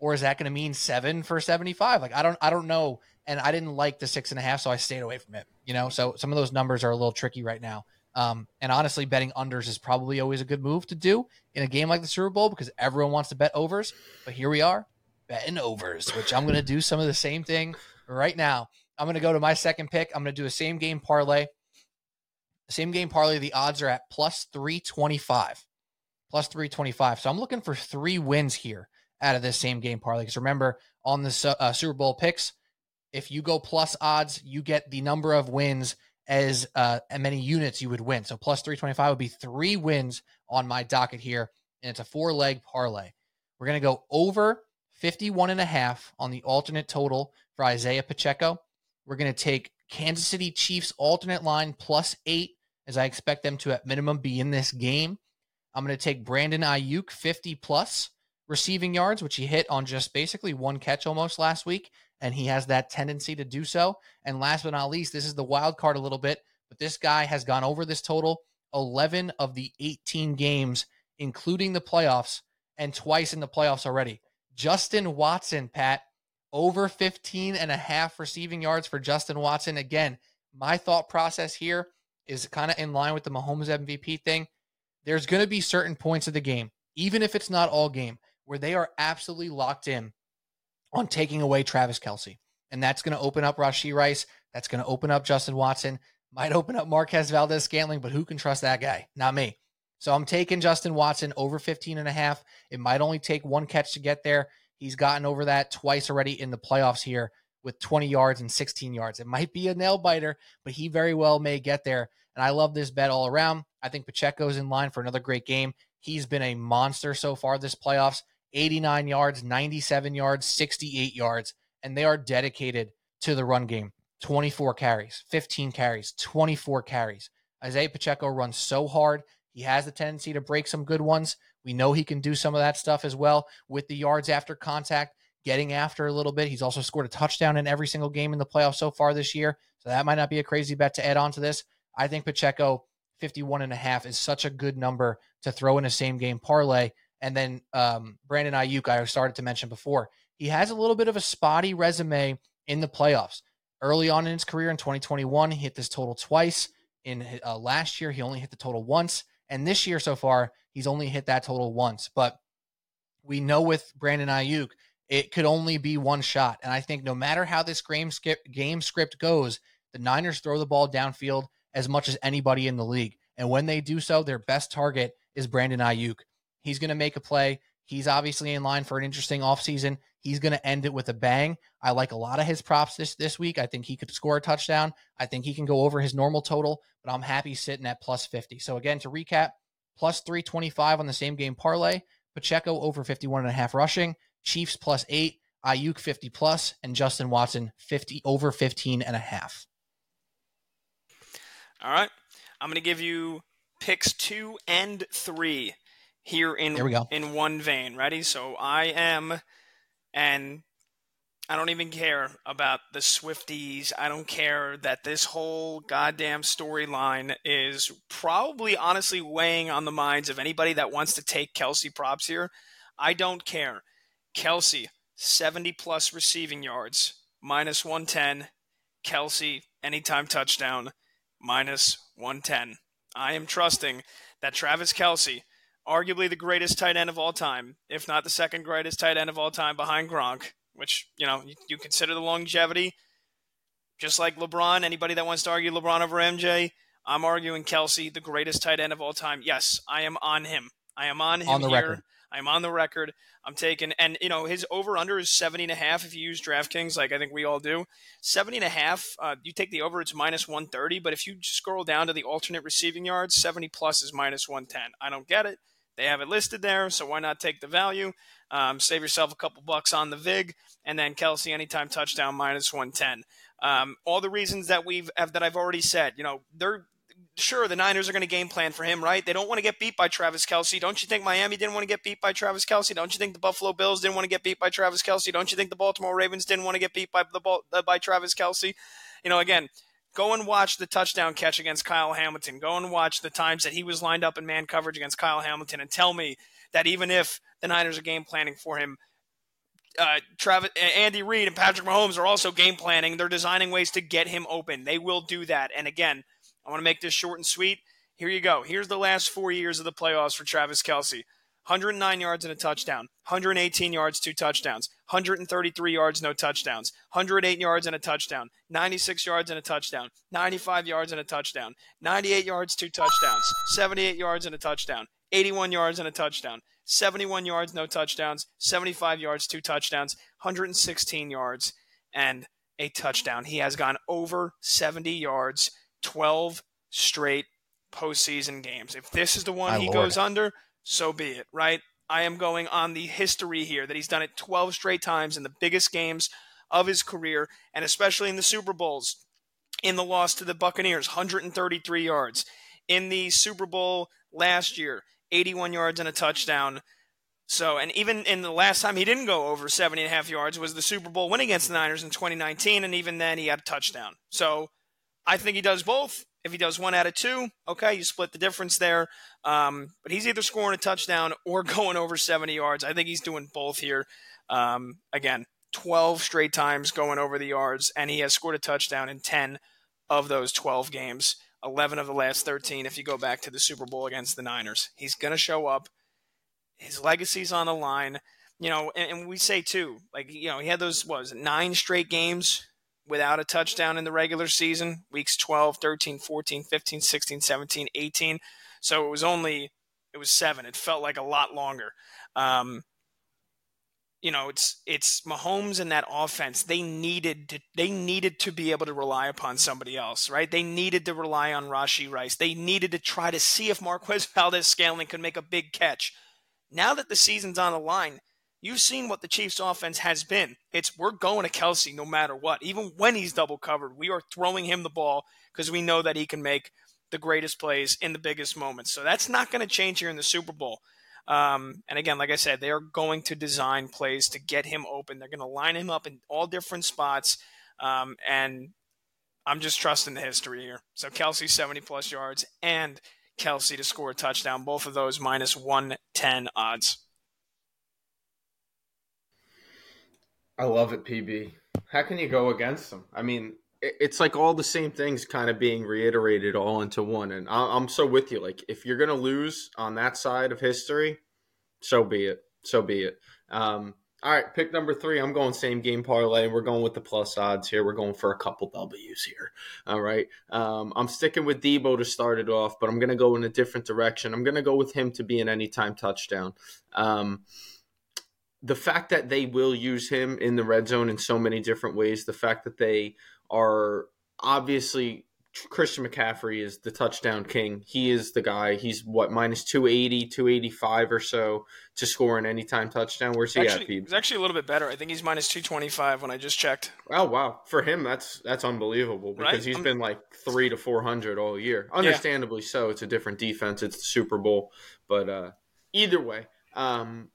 Or is that going to mean seven for seventy-five? Like, I don't, I don't know. And I didn't like the six and a half, so I stayed away from it, you know? So some of those numbers are a little tricky right now. Um, and honestly, betting unders is probably always a good move to do in a game like the Super Bowl because everyone wants to bet overs. But here we are, betting overs, which I'm going to do some of the same thing right now. I'm going to go to my second pick. I'm going to do a same game parlay. Same game parlay, the odds are at plus three twenty-five. Plus three twenty-five. So I'm looking for three wins here out of this same game parlay. Because remember, on the uh, Super Bowl picks, if you go plus odds, you get the number of wins as uh, many units you would win. So plus three twenty-five would be three wins on my docket here. And it's a four-leg parlay. We're going to go over fifty-one and a half on the alternate total for Isaiah Pacheco. We're going to take Kansas City Chiefs alternate line plus eight, as I expect them to at minimum be in this game. I'm going to take Brandon Ayuk fifty plus receiving yards, which he hit on just basically one catch almost last week, and he has that tendency to do so. And last but not least, this is the wild card a little bit, but this guy has gone over this total eleven of the eighteen games, including the playoffs, and twice in the playoffs already. Justin Watson, Pat, over fifteen and a half receiving yards for Justin Watson. Again, my thought process here is kind of in line with the Mahomes M V P thing. There's going to be certain points of the game, even if it's not all game, where they are absolutely locked in on taking away Travis Kelce. And that's going to open up Rashee Rice. That's going to open up Justin Watson. Might open up Marquez Valdes-Scantling, but who can trust that guy? Not me. So I'm taking Justin Watson over fifteen and a half. It might only take one catch to get there. He's gotten over that twice already in the playoffs here with twenty yards and sixteen yards. It might be a nail biter, but he very well may get there. And I love this bet all around. I think Pacheco's in line for another great game. He's been a monster so far this playoffs, eighty-nine yards, ninety-seven yards, sixty-eight yards. And they are dedicated to the run game. twenty-four carries, fifteen carries, twenty-four carries. Isaiah Pacheco runs so hard. He has the tendency to break some good ones. We know he can do some of that stuff as well with the yards after contact, getting after a little bit. He's also scored a touchdown in every single game in the playoffs so far this year. So that might not be a crazy bet to add on to this. I think Pacheco fifty-one and a half is such a good number to throw in a same game parlay. And then um, Brandon Ayuk, I started to mention before, he has a little bit of a spotty resume in the playoffs. Early on in his career in twenty twenty-one, he hit this total twice. In uh, last year, he only hit the total once. And this year so far, he's only hit that total once. But we know with Brandon Ayuk, it could only be one shot. And I think no matter how this game script, game script goes, the Niners throw the ball downfield as much as anybody in the league. And when they do so, their best target is Brandon Ayuk. He's going to make a play. He's obviously in line for an interesting offseason. He's going to end it with a bang. I like a lot of his props this, this week. I think he could score a touchdown. I think he can go over his normal total, but I'm happy sitting at plus fifty. So again, to recap, plus three twenty-five on the same game parlay, Pacheco over fifty-one and a half rushing, Chiefs plus eight, Ayuk fifty plus, and Justin Watson fifty over fifteen and a half. All right. I'm going to give you picks two and three here in, there we go. In one vein. Ready? So I am... And I don't even care about the Swifties. I don't care that this whole goddamn storyline is probably honestly weighing on the minds of anybody that wants to take Kelce props here. I don't care. Kelce, seventy plus receiving yards, minus one ten. Kelce, anytime touchdown, minus one ten. I am trusting that Travis Kelce, arguably the greatest tight end of all time, if not the second greatest tight end of all time behind Gronk, which, you know, you, you consider the longevity. Just like LeBron, anybody that wants to argue LeBron over M J, I'm arguing Kelce, the greatest tight end of all time. Yes, I am on him. I am on him on the here. Record. I am on the record. I'm taking, and, you know, his over-under is seventy and a half if you use DraftKings, like I think we all do. seventy and a half, uh, you take the over, it's minus one thirty, but if you scroll down to the alternate receiving yards, seventy plus is minus one ten. I don't get it. They have it listed there, so why not take the value? Um, save yourself a couple bucks on the vig, and then Kelce anytime touchdown minus one ten. Um, all the reasons that we've have, that I've already said. You know, they're sure the Niners are going to game plan for him, right? They don't want to get beat by Travis Kelce. Don't you think Miami didn't want to get beat by Travis Kelce? Don't you think the Buffalo Bills didn't want to get beat by Travis Kelce? Don't you think the Baltimore Ravens didn't want to get beat by the uh, by Travis Kelce? You know, again, go and watch the touchdown catch against Kyle Hamilton. Go and watch the times that he was lined up in man coverage against Kyle Hamilton, and tell me that even if the Niners are game planning for him, uh, Travis, Andy Reid and Patrick Mahomes are also game planning. They're designing ways to get him open. They will do that. And again, I want to make this short and sweet. Here you go. Here's the last four years of the playoffs for Travis Kelce. one hundred nine yards and a touchdown. one hundred eighteen yards, two touchdowns. one hundred thirty-three yards, no touchdowns. one hundred eight yards and a touchdown. ninety-six yards and a touchdown. ninety-five yards and a touchdown. ninety-eight yards, two touchdowns. seventy-eight yards and a touchdown. eighty-one yards and a touchdown. seventy-one yards, no touchdowns. seventy-five yards, two touchdowns. one hundred sixteen yards and a touchdown. He has gone over seventy yards, twelve straight postseason games. If this is the one My he Lord. goes under, so be it, right? I am going on the history here that he's done it twelve straight times in the biggest games of his career, and especially in the Super Bowls. In the loss to the Buccaneers, one hundred thirty-three yards. In the Super Bowl last year, eighty-one yards and a touchdown. So, and even in the last time he didn't go over seventy and a half yards was the Super Bowl win against the Niners in twenty nineteen, and even then he had a touchdown. So, I think he does both. If he does one out of two, okay, you split the difference there. Um, but he's either scoring a touchdown or going over seventy yards. I think he's doing both here. Um, again, twelve straight times going over the yards, and he has scored a touchdown in ten of those twelve games. eleven of the last thirteen if you go back to the Super Bowl against the Niners. He's going to show up. His legacy's on the line. You know, and, and we say, too, like, you know, he had those, what was it, nine straight games without a touchdown in the regular season, weeks twelve, thirteen, fourteen, fifteen, sixteen, seventeen, eighteen. So it was only, it was seven. It felt like a lot longer. Um, you know, it's it's Mahomes and that offense. They needed to, they needed to be able to rely upon somebody else, right? They needed to rely on Rashee Rice. They needed to try to see if Marquez Valdes-Scantling could make a big catch. Now that the season's on the line, you've seen what the Chiefs' offense has been. It's we're going to Kelce no matter what. Even when he's double covered, we are throwing him the ball because we know that he can make the greatest plays in the biggest moments. So that's not going to change here in the Super Bowl. Um, and again, like I said, they are going to design plays to get him open. They're going to line him up in all different spots. Um, and I'm just trusting the history here. So Kelce seventy-plus yards and Kelce to score a touchdown. Both of those minus one ten odds. I love it, P B. How can you go against them? I mean, it's like all the same things kind of being reiterated all into one. And I'm so with you. Like, if you're going to lose on that side of history, so be it. So be it. Um, all right, pick number three. I'm going same game parlay. We're going with the plus odds here. We're going for a couple W's here. All right. Um, I'm sticking with Debo to start it off, but I'm going to go in a different direction. I'm going to go with him to be an anytime touchdown. Um The fact that they will use him in the red zone in so many different ways, the fact that they are obviously Christian McCaffrey is the touchdown king. He is the guy. He's, what, minus two eighty, two eighty-five or so to score an anytime touchdown. Where's he actually, at, Pete? He's actually a little bit better. I think he's minus two twenty-five when I just checked. Oh, wow. For him, that's that's unbelievable because right? he's I'm... been like three to four hundred all year. Understandably yeah. so. It's a different defense. It's the Super Bowl. But uh, either way, um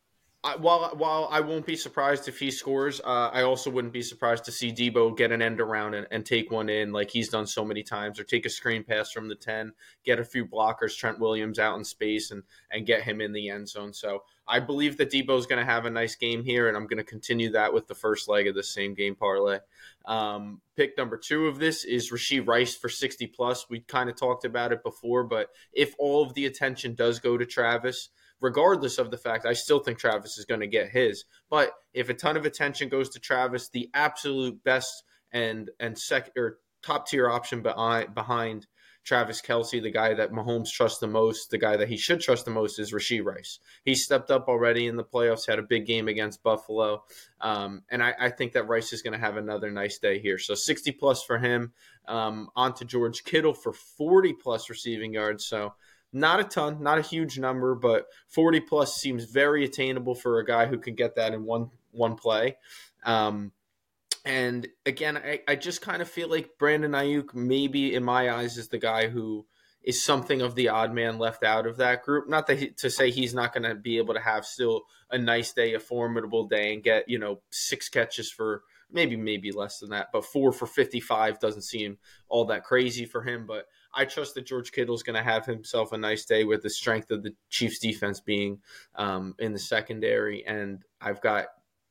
I, while while I won't be surprised if he scores, uh, I also wouldn't be surprised to see Debo get an end around and, and take one in like he's done so many times, or take a screen pass from the ten, get a few blockers, Trent Williams out in space, and and get him in the end zone. So I believe that Debo's going to have a nice game here, and I'm going to continue that with the first leg of the same game parlay. Um, pick number two of this is Rashee Rice for sixty plus. We kind of talked about it before, but if all of the attention does go to Travis, regardless of the fact, I still think Travis is going to get his. But if a ton of attention goes to Travis, the absolute best and and sec, or top-tier option behind, behind Travis Kelce, the guy that Mahomes trusts the most, the guy that he should trust the most, is Rashee Rice. He stepped up already in the playoffs, had a big game against Buffalo. Um, and I, I think that Rice is going to have another nice day here. So sixty plus for him. Um, on to George Kittle for forty plus receiving yards. So Not a ton, not a huge number, but forty plus seems very attainable for a guy who can get that in one one play. Um, and again, I, I just kind of feel like Brandon Ayuk maybe in my eyes is the guy who is something of the odd man left out of that group. Not that he, to say he's not going to be able to have still a nice day, a formidable day, and get, you know, six catches for maybe, maybe less than that, but four for fifty-five doesn't seem all that crazy for him. But I trust that George Kittle is going to have himself a nice day with the strength of the Chiefs defense being um, in the secondary. And I've got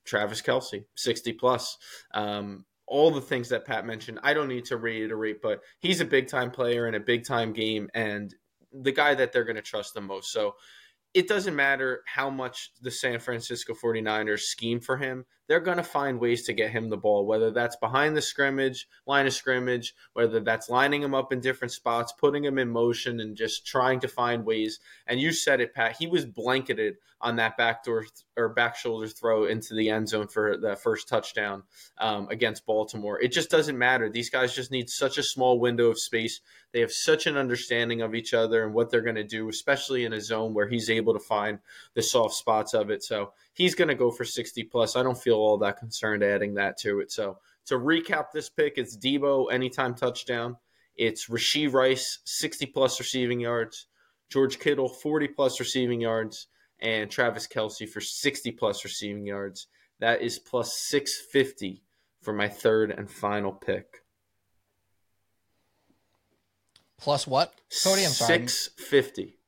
Travis Kelce, sixty plus. Um, all the things that Pat mentioned, I don't need to reiterate, but he's a big time player in a big time game and the guy that they're going to trust the most. So it doesn't matter how much the San Francisco forty-niners scheme for him. They're going to find ways to get him the ball, whether that's behind the scrimmage, line of scrimmage, whether that's lining him up in different spots, putting him in motion, and just trying to find ways. And you said it, Pat. He was blanketed on that backdoor th- or back shoulder throw into the end zone for the first touchdown um, against Baltimore. It just doesn't matter. These guys just need such a small window of space. They have such an understanding of each other and what they're going to do, especially in a zone where he's able to find the soft spots of it. So he's going to go for sixty plus. I don't feel all that concerned adding that to it. So to recap this pick, it's Deebo anytime touchdown. It's Rashee Rice, sixty plus receiving yards. George Kittle, forty plus receiving yards. And Travis Kelce for sixty plus receiving yards. That is plus six fifty for my third and final pick. Plus what, Cody? I'm sorry. six fifty.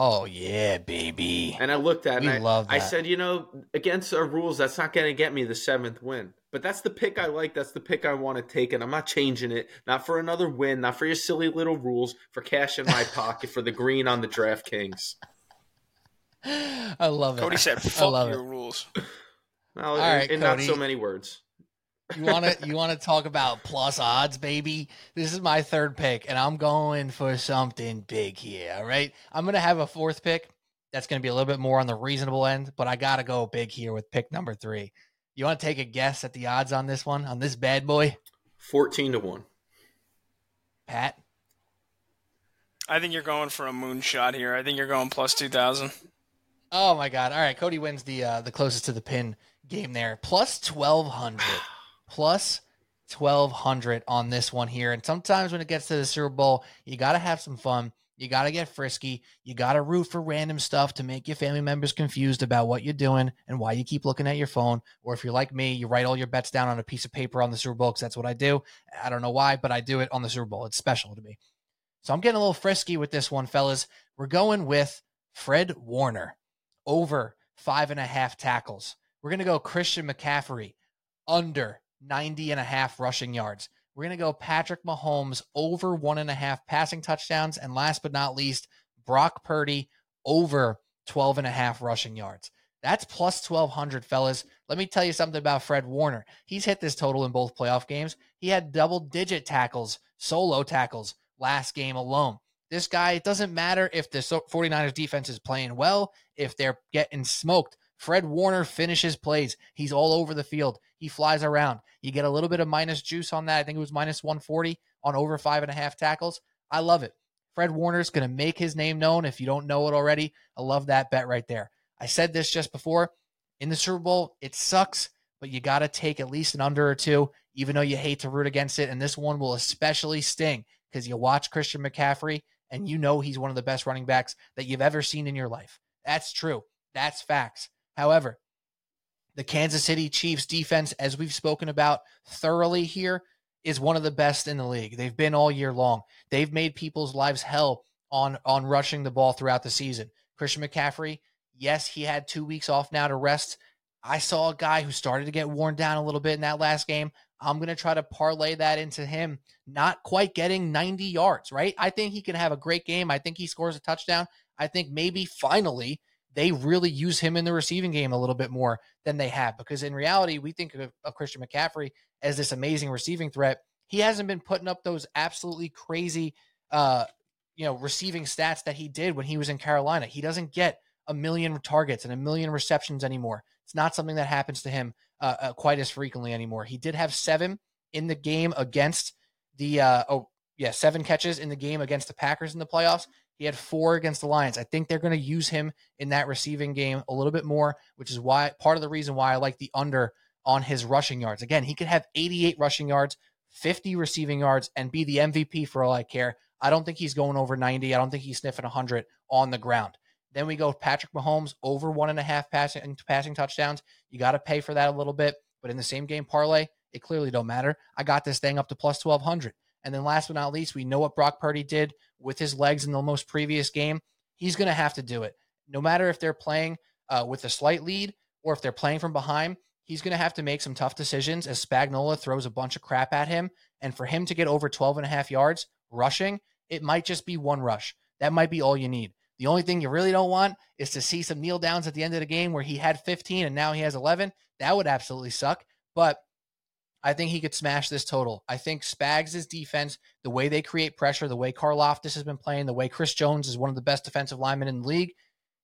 Oh, yeah, baby. And I looked at it, and I, love that. I said, you know, against our rules, that's not going to get me the seventh win. But that's the pick I like. That's the pick I want to take, and I'm not changing it. Not for another win, not for your silly little rules, for cash in my pocket, for the green on the DraftKings. I love it. Cody said, fuck your rules. Well, in right, in not so many words. You want to you want to talk about plus odds, baby? This is my third pick, and I'm going for something big here, all right? I'm going to have a fourth pick that's going to be a little bit more on the reasonable end, but I got to go big here with pick number three. You want to take a guess at the odds on this one, on this bad boy? fourteen to one. Pat? I think you're going for a moonshot here. I think you're going plus two thousand. Oh, my God. All right, Cody wins the uh, the closest to the pin game there. Plus twelve hundred. Plus twelve hundred on this one here. And sometimes when it gets to the Super Bowl, you got to have some fun. You got to get frisky. You got to root for random stuff to make your family members confused about what you're doing and why you keep looking at your phone. Or if you're like me, you write all your bets down on a piece of paper on the Super Bowl because that's what I do. I don't know why, but I do it on the Super Bowl. It's special to me. So I'm getting a little frisky with this one, fellas. We're going with Fred Warner. Over five and a half tackles. We're going to go Christian McCaffrey under ninety and a half rushing yards. We're going to go Patrick Mahomes over one and a half passing touchdowns. And last but not least, Brock Purdy over twelve and a half rushing yards. That's plus twelve hundred, fellas. Let me tell you something about Fred Warner. He's hit this total in both playoff games. He had double digit tackles, solo tackles last game alone. This guy, it doesn't matter if the forty-niners defense is playing well, if they're getting smoked. Fred Warner finishes plays. He's all over the field. He flies around. You get a little bit of minus juice on that. I think it was minus one forty on over five and a half tackles. I love it. Fred Warner's going to make his name known if you don't know it already. I love that bet right there. I said this just before. In the Super Bowl, it sucks, but you got to take at least an under or two, even though you hate to root against it. And this one will especially sting because you watch Christian McCaffrey, and you know he's one of the best running backs that you've ever seen in your life. That's true. That's facts. However, the Kansas City Chiefs defense, as we've spoken about thoroughly here, is one of the best in the league. They've been all year long. They've made people's lives hell on, on rushing the ball throughout the season. Christian McCaffrey, yes, he had two weeks off now to rest. I saw a guy who started to get worn down a little bit in that last game. I'm going to try to parlay that into him not quite getting ninety yards, right? I think he can have a great game. I think he scores a touchdown. I think maybe finally they really use him in the receiving game a little bit more than they have, because in reality, we think of, of Christian McCaffrey as this amazing receiving threat. He hasn't been putting up those absolutely crazy, uh, you know, receiving stats that he did when he was in Carolina. He doesn't get a million targets and a million receptions anymore. It's not something that happens to him uh, uh, quite as frequently anymore. He did have seven in the game against the, uh, oh yeah, seven catches in the game against the Packers in the playoffs. He had four against the Lions. I think they're going to use him in that receiving game a little bit more, which is why part of the reason why I like the under on his rushing yards. Again, he could have eighty-eight rushing yards, fifty receiving yards, and be the M V P for all I care. I don't think he's going over ninety. I don't think he's sniffing one hundred on the ground. Then we go Patrick Mahomes over one and a half passing, passing touchdowns. You got to pay for that a little bit, but in the same game parlay, it clearly don't matter. I got this thing up to plus twelve hundred. And then last but not least, we know what Brock Purdy did with his legs in the most previous game. He's going to have to do it. No matter if they're playing uh, with a slight lead or if they're playing from behind, he's going to have to make some tough decisions as Spagnuolo throws a bunch of crap at him. And for him to get over twelve and a half yards rushing, it might just be one rush. That might be all you need. The only thing you really don't want is to see some kneel downs at the end of the game where he had fifteen and now he has eleven. That would absolutely suck. But I think he could smash this total. I think Spags' defense, the way they create pressure, the way Karlaftis has been playing, the way Chris Jones is one of the best defensive linemen in the league,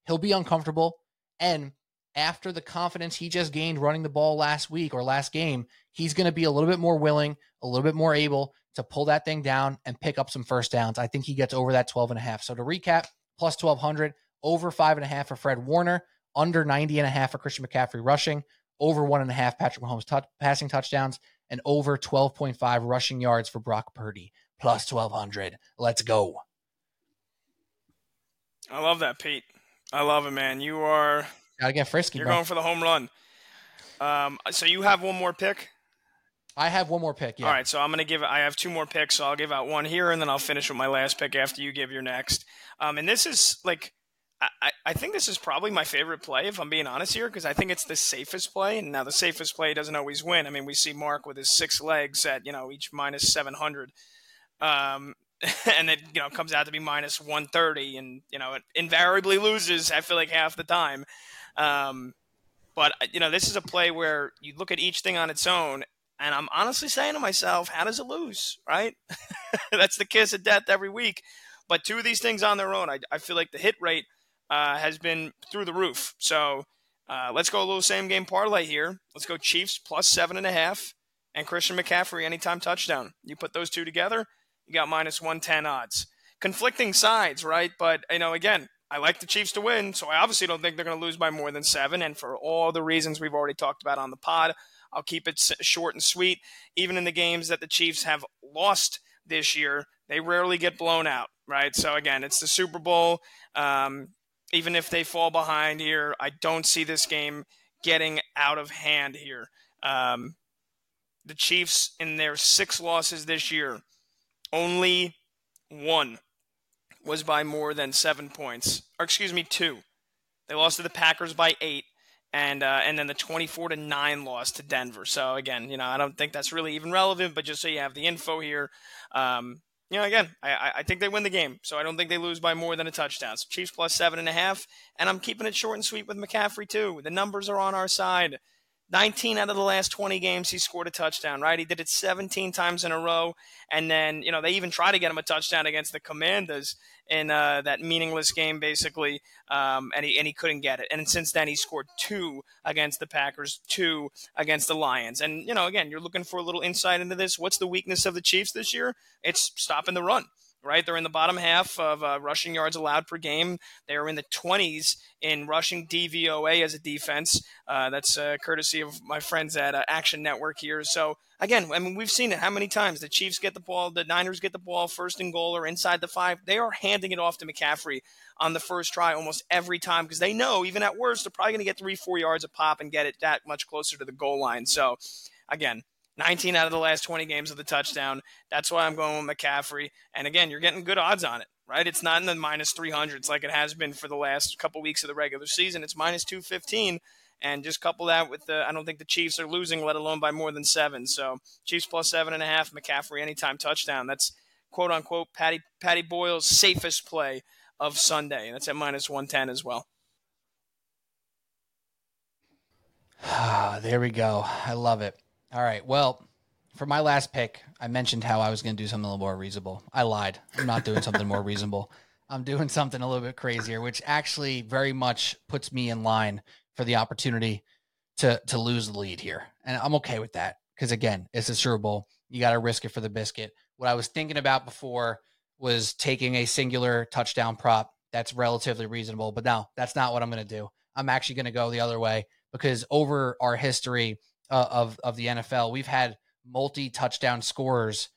he'll be uncomfortable. And after the confidence he just gained running the ball last week or last game, he's going to be a little bit more willing, a little bit more able to pull that thing down and pick up some first downs. I think he gets over that twelve and a half. So to recap, plus twelve hundred, over five and a half for Fred Warner, under ninety and a half for Christian McCaffrey rushing, over one and a half Patrick Mahomes t- passing touchdowns, and over twelve point five rushing yards for Brock Purdy, plus twelve hundred. Let's go. I love that, Pete. I love it, man. You are gotta get frisky. You're bro. Going for the home run. Um, so you have one more pick? I have one more pick, yeah. All right, so I'm going to give – I have two more picks, so I'll give out one here, and then I'll finish with my last pick after you give your next. Um, and this is, like – I, I think this is probably my favorite play, if I'm being honest here, because I think it's the safest play. And now the safest play doesn't always win. I mean, we see Mark with his six legs at, you know, each minus seven hundred. Um, and it, you know, comes out to be minus one thirty. And, you know, it invariably loses, I feel like, half the time. Um, but, you know, this is a play where you look at each thing on its own. And I'm honestly saying to myself, how does it lose, right? That's the kiss of death every week. But two of these things on their own, I, I feel like the hit rate Uh, has been through the roof. So uh, let's go a little same game parlay here. Let's go Chiefs plus seven and a half and Christian McCaffrey anytime touchdown. You put those two together, you got minus one ten odds. Conflicting sides, right? But, you know, again, I like the Chiefs to win, so I obviously don't think they're going to lose by more than seven. And for all the reasons we've already talked about on the pod, I'll keep it short and sweet. Even in the games that the Chiefs have lost this year, they rarely get blown out, right? So, again, it's the Super Bowl. Um, Even if they fall behind here, I don't see this game getting out of hand here. Um, the Chiefs, in their six losses this year, only one was by more than seven points. Or excuse me, two. They lost to the Packers by eight, and uh, and then the twenty-four to nine loss to Denver. So, again, you know, I don't think that's really even relevant, but just so you have the info here, um you know, again, I, I think they win the game, so I don't think they lose by more than a touchdown. So Chiefs plus seven and a half, and I'm keeping it short and sweet with McCaffrey too. The numbers are on our side. nineteen out of the last twenty games, he scored a touchdown, right? He did it seventeen times in a row, and then, you know, they even try to get him a touchdown against the Commanders in uh, that meaningless game, basically, um, and he and he couldn't get it. And since then, he scored two against the Packers, two against the Lions. And, you know, again, you're looking for a little insight into this. What's the weakness of the Chiefs this year? It's stopping the run, right? They're in the bottom half of uh, rushing yards allowed per game. They're in the twenties in rushing D V O A as a defense. Uh, that's uh, courtesy of my friends at uh, Action Network here. So, again, I mean, we've seen it how many times. The Chiefs get the ball, the Niners get the ball, first and goal or inside the five. They are handing it off to McCaffrey on the first try almost every time because they know, even at worst, they're probably going to get three, four yards a pop and get it that much closer to the goal line. So, again, nineteen out of the last twenty games of the touchdown. That's why I'm going with McCaffrey. And, again, you're getting good odds on it, right? It's not in the minus three hundreds like it has been for the last couple weeks of the regular season. It's minus two fifteen. And just couple that with the – I don't think the Chiefs are losing, let alone by more than seven. So Chiefs plus seven and a half, McCaffrey anytime touchdown. That's, quote-unquote, Patty, Patty Boyle's safest play of Sunday. And that's at minus one ten as well. Ah, there we go. I love it. All right, well, for my last pick, I mentioned how I was going to do something a little more reasonable. I lied. I'm not doing something more reasonable. I'm doing something a little bit crazier, which actually very much puts me in line for the opportunity to to lose the lead here. And I'm okay with that because, again, it's a Super Bowl. You got to risk it for the biscuit. What I was thinking about before was taking a singular touchdown prop. That's relatively reasonable, but no, that's not what I'm going to do. I'm actually going to go the other way because over our history uh, of, of the N F L, we've had multi-touchdown scorers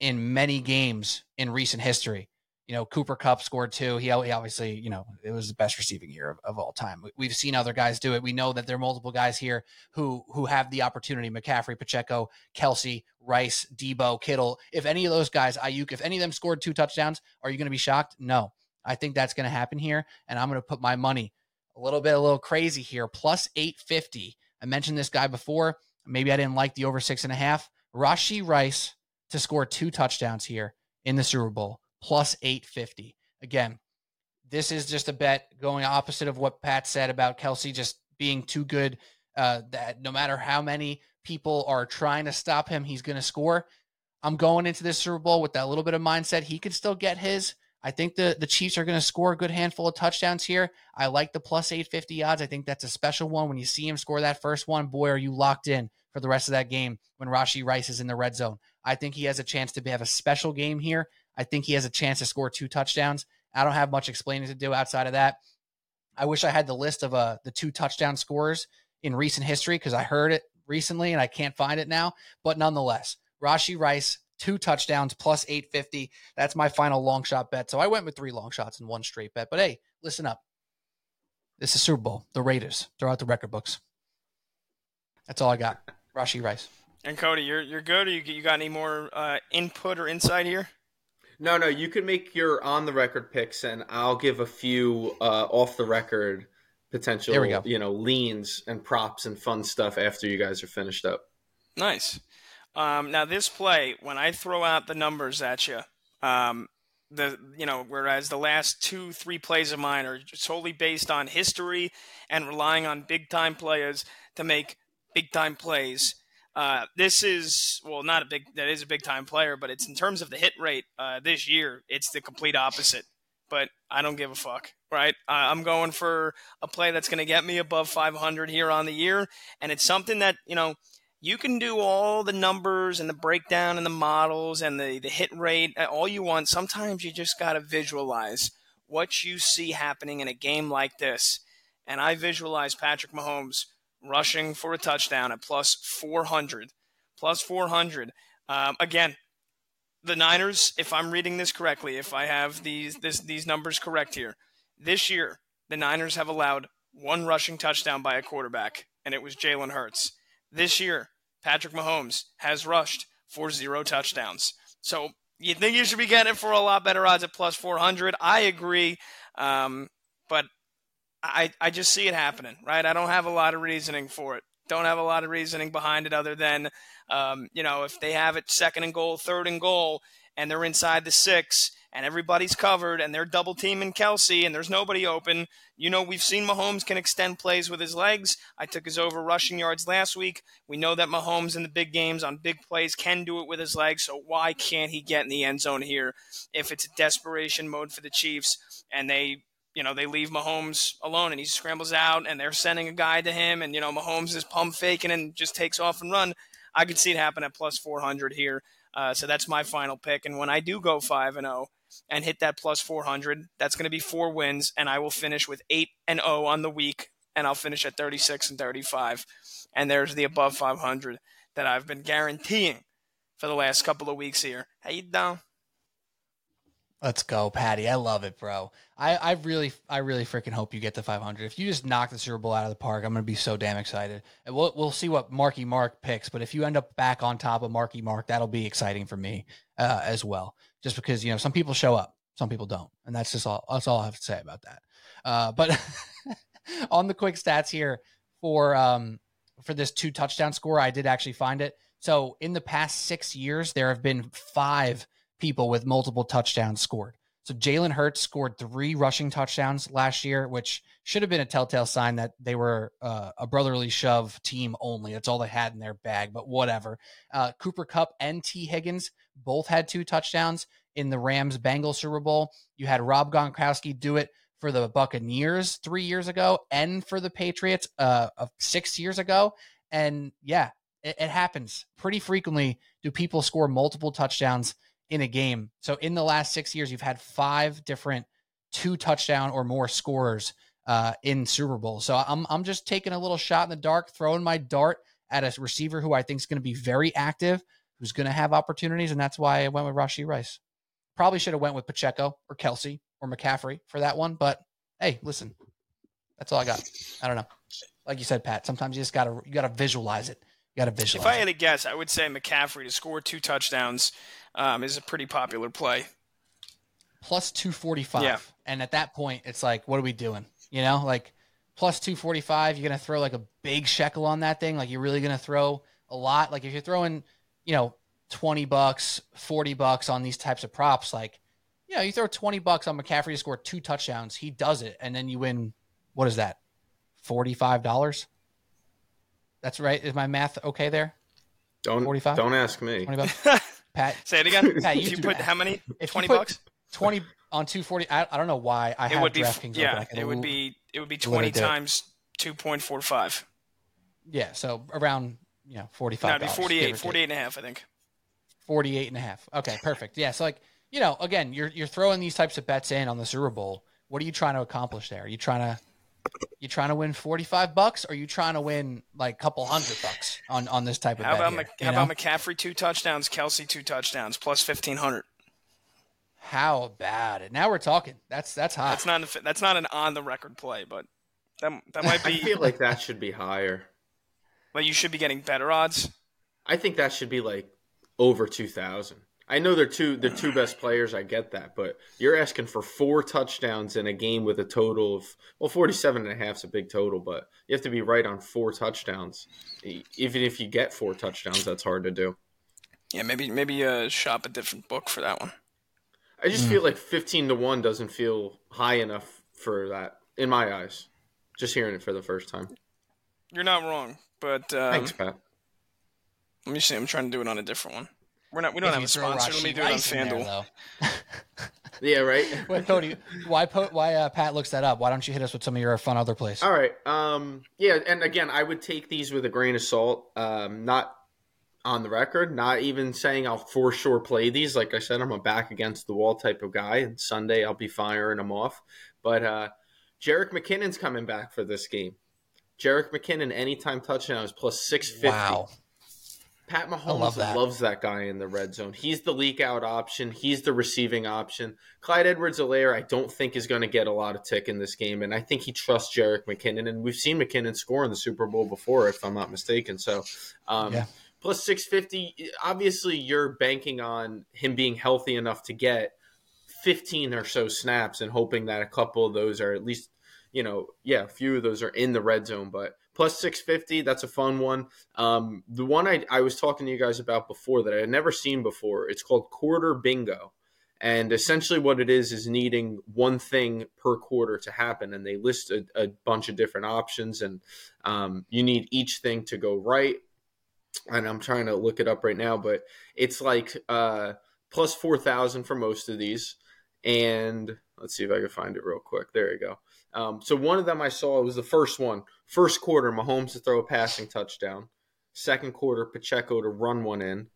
in many games in recent history. You know, Cooper Kupp scored two. He, he obviously, you know, it was the best receiving year of, of all time. We've seen other guys do it. We know that there are multiple guys here who who have the opportunity. McCaffrey, Pacheco, Kelce, Rice, Debo, Kittle. If any of those guys, Ayuk, if any of them scored two touchdowns, are you going to be shocked? No. I think that's going to happen here, and I'm going to put my money a little bit, a little crazy here, plus eight fifty. I mentioned this guy before. Maybe I didn't like the over six and a half. Rashee Rice to score two touchdowns here in the Super Bowl. Plus eight fifty. Again, this is just a bet going opposite of what Pat said about Kelce just being too good, uh, that no matter how many people are trying to stop him, he's going to score. I'm going into this Super Bowl with that little bit of mindset. He could still get his. I think the, the Chiefs are going to score a good handful of touchdowns here. I like the plus eight fifty odds. I think that's a special one. When you see him score that first one, boy, are you locked in for the rest of that game when Rashee Rice is in the red zone. I think he has a chance to have a special game here. I think he has a chance to score two touchdowns. I don't have much explaining to do outside of that. I wish I had the list of uh, the two touchdown scorers in recent history because I heard it recently and I can't find it now. But nonetheless, Rashee Rice, two touchdowns, plus eight fifty. That's my final long shot bet. So I went with three long shots and one straight bet. But hey, listen up. This is Super Bowl. The Raiders. Throw out the record books. That's all I got. Rashee Rice. And Cody, you're you're good? Or you, you got any more uh, input or insight here? No, no, you can make your on-the-record picks, and I'll give a few uh, off-the-record potential, you know, leans and props and fun stuff after you guys are finished up. Nice. Um, now, this play, when I throw out the numbers at you, um, the you know, whereas the last two, three plays of mine are solely based on history and relying on big-time players to make big-time plays. Uh, this is, well, not a big, that is a big time player, but it's in terms of the hit rate, uh, this year, it's the complete opposite, but I don't give a fuck, right? Uh, I'm going for a play that's going to get me above five hundred here on the year. And it's something that, you know, you can do all the numbers and the breakdown and the models and the, the hit rate, all you want. Sometimes you just got to visualize what you see happening in a game like this. And I visualize Patrick Mahomes rushing for a touchdown at plus four hundred. Plus four hundred. Um, again, the Niners, if I'm reading this correctly, if I have these this, these numbers correct here, this year, the Niners have allowed one rushing touchdown by a quarterback, and it was Jalen Hurts. This year, Patrick Mahomes has rushed for zero touchdowns. So you'd think you should be getting it for a lot better odds at plus four hundred. I agree, um, but... I, I just see it happening, right? I don't have a lot of reasoning for it. Don't have a lot of reasoning behind it other than, um, you know, if they have it second and goal, third and goal, and they're inside the six, and everybody's covered, and they're double teaming Kelce, and there's nobody open. You know, we've seen Mahomes can extend plays with his legs. I took his over rushing yards last week. We know that Mahomes in the big games on big plays can do it with his legs, so why can't he get in the end zone here if it's a desperation mode for the Chiefs and they – you know, they leave Mahomes alone and he scrambles out and they're sending a guy to him and, you know, Mahomes is pump faking and just takes off and run. I could see it happen at plus four hundred here. Uh, so that's my final pick. And when I do go five and oh and hit that plus four hundred, that's going to be four wins and I will finish with eight and oh on the week and I'll finish at thirty-six and thirty-five. And there's the above five hundred that I've been guaranteeing for the last couple of weeks here. How you doing? Let's go, Patty. I love it, bro. I, I really, I really freaking hope you get to five hundred. If you just knock the Super Bowl out of the park, I'm going to be so damn excited. And we'll, we'll see what Marky Mark picks, but if you end up back on top of Marky Mark, that'll be exciting for me uh, as well. Just because, you know, some people show up, some people don't. And that's just all, that's all I have to say about that. Uh, but on the quick stats here for, um, for this two touchdown score, I did actually find it. So in the past six years, there have been five people with multiple touchdowns scored. So Jalen Hurts scored three rushing touchdowns last year, which should have been a telltale sign that they were uh, a brotherly shove team only. That's all they had in their bag, but whatever. Uh, Cooper Kupp and T. Higgins both had two touchdowns in the Rams-Bengals Super Bowl. You had Rob Gronkowski do it for the Buccaneers three years ago and for the Patriots uh, six years ago. And yeah, it, it happens pretty frequently. Do people score multiple touchdowns in a game. So in the last six years, you've had five different two touchdown or more scorers uh, in Super Bowl. So I'm I'm just taking a little shot in the dark, throwing my dart at a receiver who I think is going to be very active, who's going to have opportunities, and that's why I went with Rashee Rice. Probably should have went with Pacheco or Kelce or McCaffrey for that one, but hey, listen, that's all I got. I don't know. Like you said, Pat, sometimes you just gotta you gotta visualize it. You gotta visualize. If I had to guess, I would say McCaffrey to score two touchdowns um, is a pretty popular play. Plus two forty five. Yeah. And at that point, it's like, what are we doing? You know, like plus two forty five. You're gonna throw like a big shekel on that thing. Like you're really gonna throw a lot. Like if you're throwing, you know, twenty bucks, forty bucks on these types of props, like, you know, you throw twenty bucks on McCaffrey to score two touchdowns, he does it, and then you win. What is that? forty-five dollars. That's right. Is my math okay there? Don't forty-five? Don't ask me. twenty bucks. Pat, say it again. Pat, you, you put how many? If twenty bucks. twenty on two forty. I, I don't know why I it have DraftKings. Yeah, open. it would be it would be twenty times two point four five. Yeah, so around, you know, forty-five. No, it'd be forty-eight, forty-eight and a half, I think. forty-eight and a half. Okay, perfect. Yeah, so like, you know, again, you're you're throwing these types of bets in on the Super Bowl. What are you trying to accomplish there? Are you trying to You trying to win forty-five bucks, or are you trying to win like a couple hundred bucks on, on this type of how bet about here, Mc, How know? about McCaffrey two touchdowns, Kelce two touchdowns, plus fifteen hundred? How about it? Now we're talking. That's that's high. That's not a, that's not an on the record play, but that that might be. I feel like that should be higher. But you should be getting better odds. I think that should be like over two thousand. I know they're two the two best players. I get that, but you're asking for four touchdowns in a game with a total of well, forty-seven and a half is a big total, but you have to be right on four touchdowns. Even if you get four touchdowns, that's hard to do. Yeah, maybe maybe uh, shop a different book for that one. I just mm. feel like fifteen to one doesn't feel high enough for that in my eyes. Just hearing it for the first time. You're not wrong, but um, thanks, Pat. Let me see. I'm trying to do it on a different one. We're not. We don't if have a sponsor. Let me do it on FanDuel. Yeah, right. Wait, Cody, why? Po- why uh, Pat looks that up? Why don't you hit us with some of your fun other plays? All right. Um. Yeah, and again, I would take these with a grain of salt. Um. Not on the record. Not even saying I'll for sure play these. Like I said, I'm a back against the wall type of guy, and Sunday I'll be firing them off. But uh, Jerick McKinnon's coming back for this game. Jerick McKinnon anytime touchdown is plus six fifty. Wow. Pat Mahomes love that. loves that guy in the red zone. He's the leak-out option. He's the receiving option. Clyde Edwards-Helaire, I don't think, is going to get a lot of tick in this game, and I think he trusts Jerick McKinnon, and we've seen McKinnon score in the Super Bowl before, if I'm not mistaken. So um, yeah. plus six fifty, obviously you're banking on him being healthy enough to get fifteen or so snaps and hoping that a couple of those are at least, you know, yeah, a few of those are in the red zone, but plus six fifty, that's a fun one. Um, the one I, I was talking to you guys about before that I had never seen before, it's called quarter bingo. And essentially what it is is needing one thing per quarter to happen. And they list a, a bunch of different options, and um, you need each thing to go right. And I'm trying to look it up right now, but it's like uh, plus four thousand for most of these. And let's see if I can find it real quick. There you go. Um, so one of them I saw was the first one. First quarter, Mahomes to throw a passing touchdown. Second quarter, Pacheco to run one in.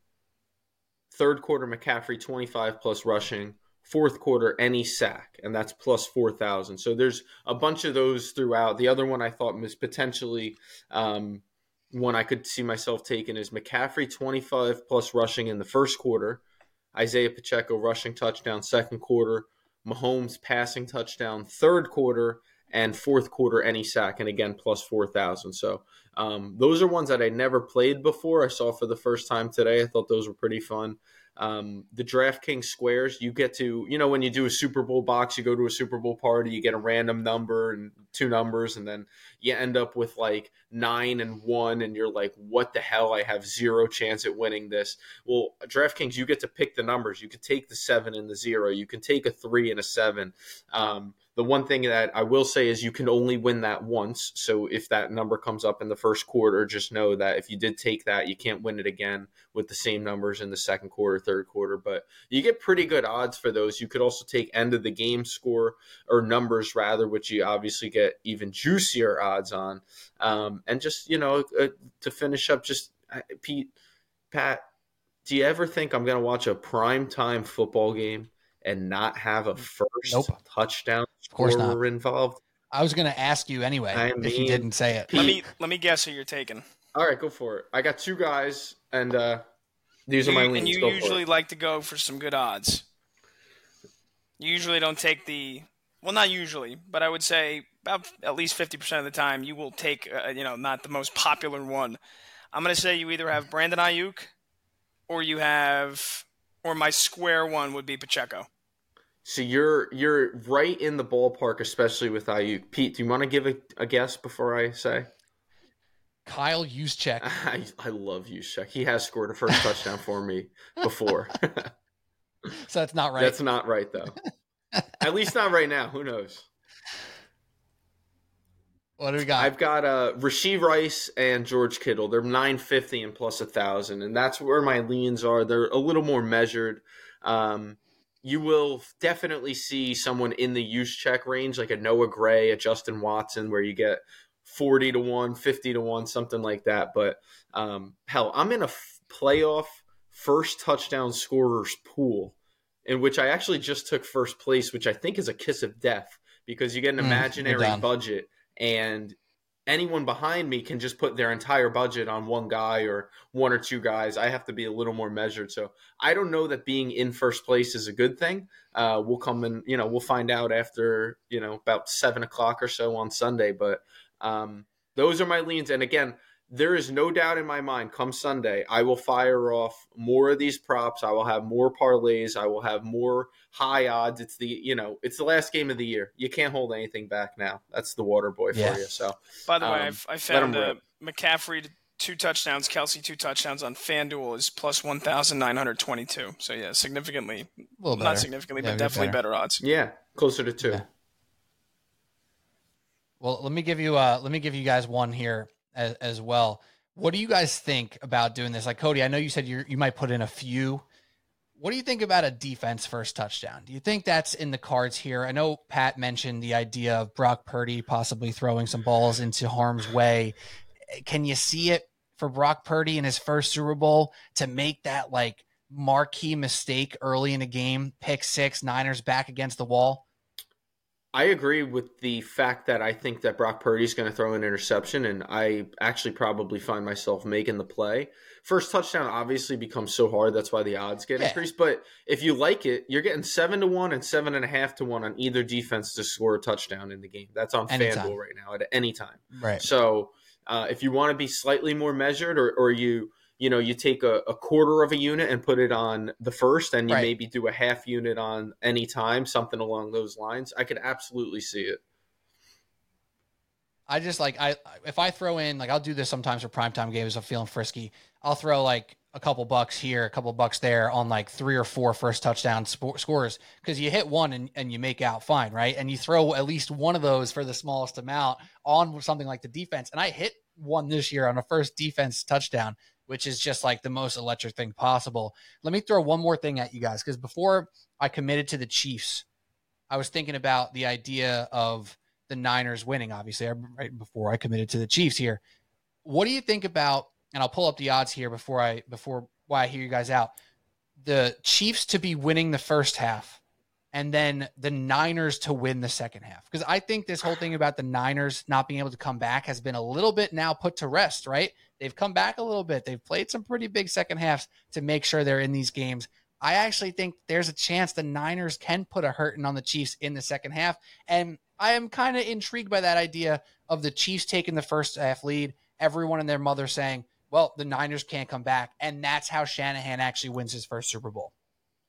Third quarter, McCaffrey twenty-five plus rushing. Fourth quarter, any sack, and that's plus four thousand. So there's a bunch of those throughout. The other one I thought was potentially um, one I could see myself taking is McCaffrey twenty-five plus rushing in the first quarter. Isaiah Pacheco rushing touchdown second quarter. Mahomes passing touchdown third quarter, and fourth quarter any sack, and again plus four thousand. So um, those are ones that I never played before. I saw for the first time today. I thought those were pretty fun. Um, the DraftKings squares, you get to, you know, when you do a Super Bowl box, you go to a Super Bowl party, you get a random number and two numbers, and then you end up with like nine and one, and you're like, what the hell? I have zero chance at winning this. Well, DraftKings, you get to pick the numbers. You could take the seven and the zero. You can take a three and a seven. Um, the one thing that I will say is you can only win that once. So if that number comes up in the first quarter, just know that if you did take that, you can't win it again with the same numbers in the second quarter, third quarter. But you get pretty good odds for those. You could also take end of the game score or numbers rather, which you obviously get even juicier odds on. Um, and just, you know, uh, to finish up, just uh, Pete, Pat, do you ever think I'm going to watch a primetime football game and not have a first nope. touchdown scorer involved? I was going to ask you anyway I mean, if you didn't say it. Let me let me guess who you're taking. All right, go for it. I got two guys, and uh, these you, are my leans. And you go usually like to go for some good odds. You usually don't take the – well, not usually, but I would say about at least fifty percent of the time you will take, uh, you know, not the most popular one. I'm going to say you either have Brandon Ayuk or you have – or my square one would be Pacheco. So you're you're right in the ballpark, especially with Ayuk. Pete, do you want to give a, a guess before I say? Kyle Juszczyk. I, I love Juszczyk. He has scored a first touchdown for me before. So that's not right. That's not right, though. At least not right now. Who knows? What do we got? I've got uh, Rashee Rice and George Kittle. They're nine fifty and plus one thousand, and that's where my leans are. They're a little more measured. Um, you will definitely see someone in the Juszczyk range, like a Noah Gray, a Justin Watson, where you get forty to one, fifty to one, something like that. But, um, hell, I'm in a f- playoff – first touchdown scorers pool, in which I actually just took first place, which I think is a kiss of death because you get an imaginary mm, budget and anyone behind me can just put their entire budget on one guy or one or two guys. I have to be a little more measured. So I don't know that being in first place is a good thing. Uh, we'll come and, you know, we'll find out after, you know, about seven o'clock or so on Sunday. But um, those are my leans. And again, there is no doubt in my mind, come Sunday, I will fire off more of these props. I will have more parlays. I will have more high odds. It's the, you know, it's the last game of the year. You can't hold anything back now. That's the water boy yeah. for you. So, by the um, way, I've, I found uh, McCaffrey two touchdowns, Kelce two touchdowns on FanDuel is plus one thousand nine hundred twenty-two. So yeah, significantly, not significantly, yeah, but definitely better. better odds. Yeah, closer to two. Yeah. Well, let me give you. Uh, let me give you guys one here as well. What do you guys think about doing this? Like, Cody, I know you said you you might put in a few. What do you think about a defense first touchdown? Do you think that's in the cards here? I know Pat mentioned the idea of Brock Purdy possibly throwing some balls into harm's way. Can you see it for Brock Purdy in his first Super Bowl to make that like marquee mistake early in the game, pick six, Niners back against the wall? I agree with the fact that I think that Brock Purdy is going to throw an interception, and I actually probably find myself making the play. First touchdown obviously becomes so hard. That's why the odds get yeah. increased. But if you like it, you're getting seven to one and seven and a half to one on either defense to score a touchdown in the game. That's on FanDuel right now at any time. Right. So uh, if you want to be slightly more measured, or, or you, you know, you take a, a quarter of a unit and put it on the first, and you right. maybe do a half unit on any time, something along those lines. I could absolutely see it. I just like, I, if I throw in, like I'll do this sometimes for primetime games, I'm feeling frisky. I'll throw like a couple bucks here, a couple bucks there on like three or four first touchdown sp- scores. Cause you hit one and, and you make out fine. Right. And you throw at least one of those for the smallest amount on something like the defense. And I hit one this year on a first defense touchdown, which is just like the most electric thing possible. Let me throw one more thing at you guys, because before I committed to the Chiefs, I was thinking about the idea of the Niners winning, obviously, right before I committed to the Chiefs here. What do you think about, and I'll pull up the odds here before I before why I hear you guys out, the Chiefs to be winning the first half and then the Niners to win the second half? Because I think this whole thing about the Niners not being able to come back has been a little bit now put to rest, right? They've come back a little bit. They've played some pretty big second halves to make sure they're in these games. I actually think there's a chance the Niners can put a hurting on the Chiefs in the second half. And I am kind of intrigued by that idea of the Chiefs taking the first half lead, everyone and their mother saying, well, the Niners can't come back. And that's how Shanahan actually wins his first Super Bowl.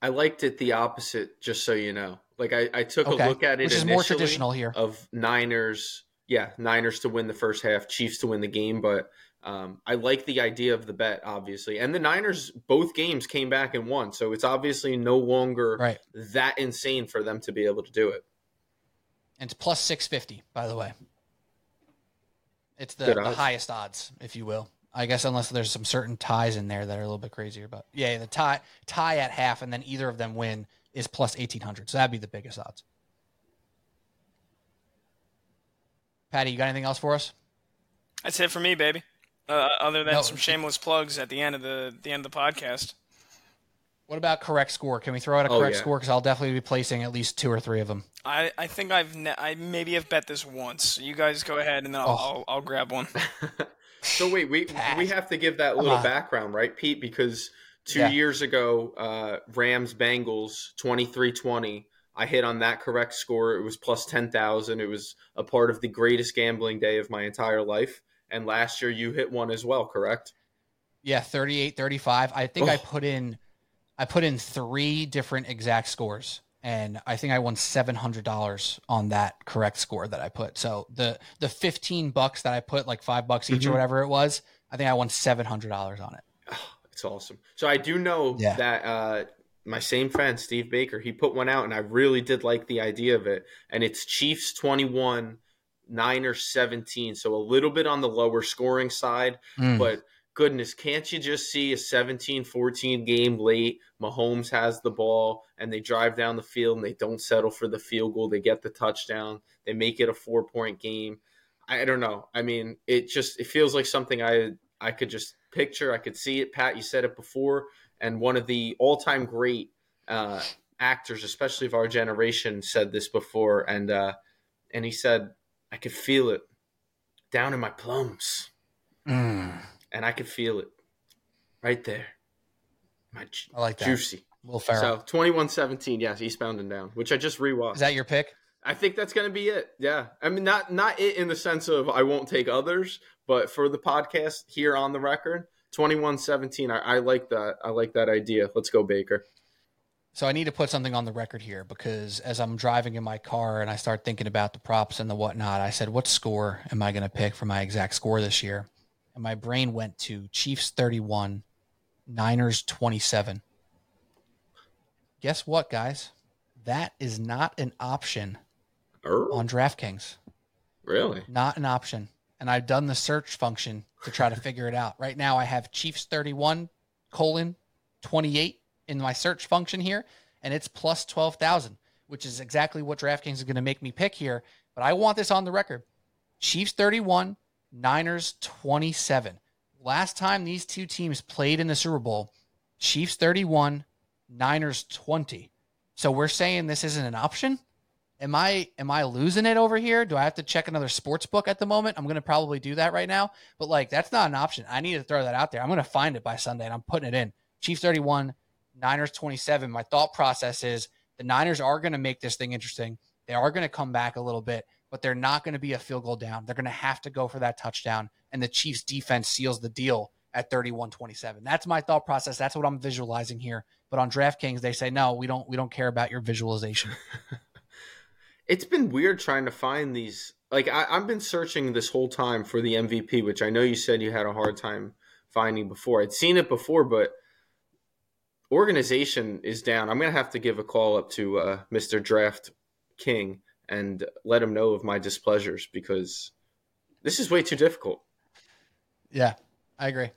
I liked it the opposite, just so you know. Like I, I took okay. a look at it, which is more traditional here, of Niners. Yeah, Niners to win the first half, Chiefs to win the game, but Um, I like the idea of the bet, obviously. And the Niners, both games came back and won. So it's obviously no longer right. that insane for them to be able to do it. And it's plus six fifty, by the way. It's the, the odds. highest odds, if you will. I guess unless there's some certain ties in there that are a little bit crazier. But yeah, the tie tie at half and then either of them win is plus eighteen hundred. So that'd be the biggest odds. Patty, you got anything else for us? That's it for me, baby. Uh, other than no. some shameless plugs at the end of the the end of the podcast. What about correct score? Can we throw out a correct oh, yeah. score? Because I'll definitely be placing at least two or three of them. I, I think I've ne- I maybe have bet this once. You guys go ahead, and then I'll oh. I'll, I'll grab one. So wait, we we have to give that little uh, background, right, Pete? Because two yeah. years ago, uh, Rams Bengals twenty-three twenty. I hit on that correct score. It was plus ten thousand. It was a part of the greatest gambling day of my entire life. And last year, you hit one as well, correct? Yeah, thirty-eight thirty-five. I think oh. I put in. I put in three different exact scores, and I think I won seven hundred dollars on that correct score that I put. So the, the fifteen bucks that I put, like five bucks each mm-hmm. or whatever it was, I think I won seven hundred dollars on it. Oh, it's awesome. So I do know yeah. that uh, my same friend, Steve Baker, he put one out, and I really did like the idea of it. And it's Chiefs twenty-one, Niners seventeen. So a little bit on the lower scoring side, mm. but goodness, can't you just see a seventeen fourteen game late? Mahomes has the ball, and they drive down the field, and they don't settle for the field goal. They get the touchdown. They make it a four-point game. I don't know. I mean, it just it feels like something I I could just picture. I could see it. Pat, you said it before, and one of the all-time great uh, actors, especially of our generation, said this before, and uh, and he said, I could feel it down in my plums. Mm. And I could feel it right there. My ju- I like that. Juicy. Will Ferrell. So twenty-one seventeen, yes, Eastbound and Down, which I just rewatched. Is that your pick? I think that's going to be it. Yeah. I mean, not not it in the sense of I won't take others, but for the podcast here on the record, twenty-one seventeen. I, I like that. I like that idea. Let's go, Baker. So I need to put something on the record here, because as I'm driving in my car and I start thinking about the props and the whatnot, I said, what score am I going to pick for my exact score this year? And my brain went to Chiefs thirty-one, Niners twenty-seven. Guess what, guys? That is not an option oh. on DraftKings. Really? Not an option. And I've done the search function to try to figure it out. Right now I have Chiefs thirty-one, colon, twenty-eight in my search function here, and it's plus twelve thousand, which is exactly what DraftKings is going to make me pick here. But I want this on the record. Chiefs thirty-one, Niners twenty-seven. Last time these two teams played in the Super Bowl, Chiefs thirty-one, Niners twenty. So we're saying this isn't an option? Am I am I losing it over here? Do I have to check another sports book at the moment? I'm going to probably do that right now. But, like, that's not an option. I need to throw that out there. I'm going to find it by Sunday, and I'm putting it in. Chiefs thirty-one, Niners twenty-seven. My thought process is the Niners are going to make this thing interesting. They are going to come back a little bit, but they're not going to be a field goal down. They're going to have to go for that touchdown, and the Chiefs' defense seals the deal at thirty-one twenty-seven. That's my thought process. That's what I'm visualizing here. But on DraftKings, they say, no, we don't we don't care about your visualization. It's been weird trying to find these. Like, I, I've been searching this whole time for the M V P, which I know you said you had a hard time finding before. I'd seen it before, but organization is down. I'm going to have to give a call up to uh, Mister Draft King and let him know of my displeasures, because this is way too difficult. Yeah, I agree.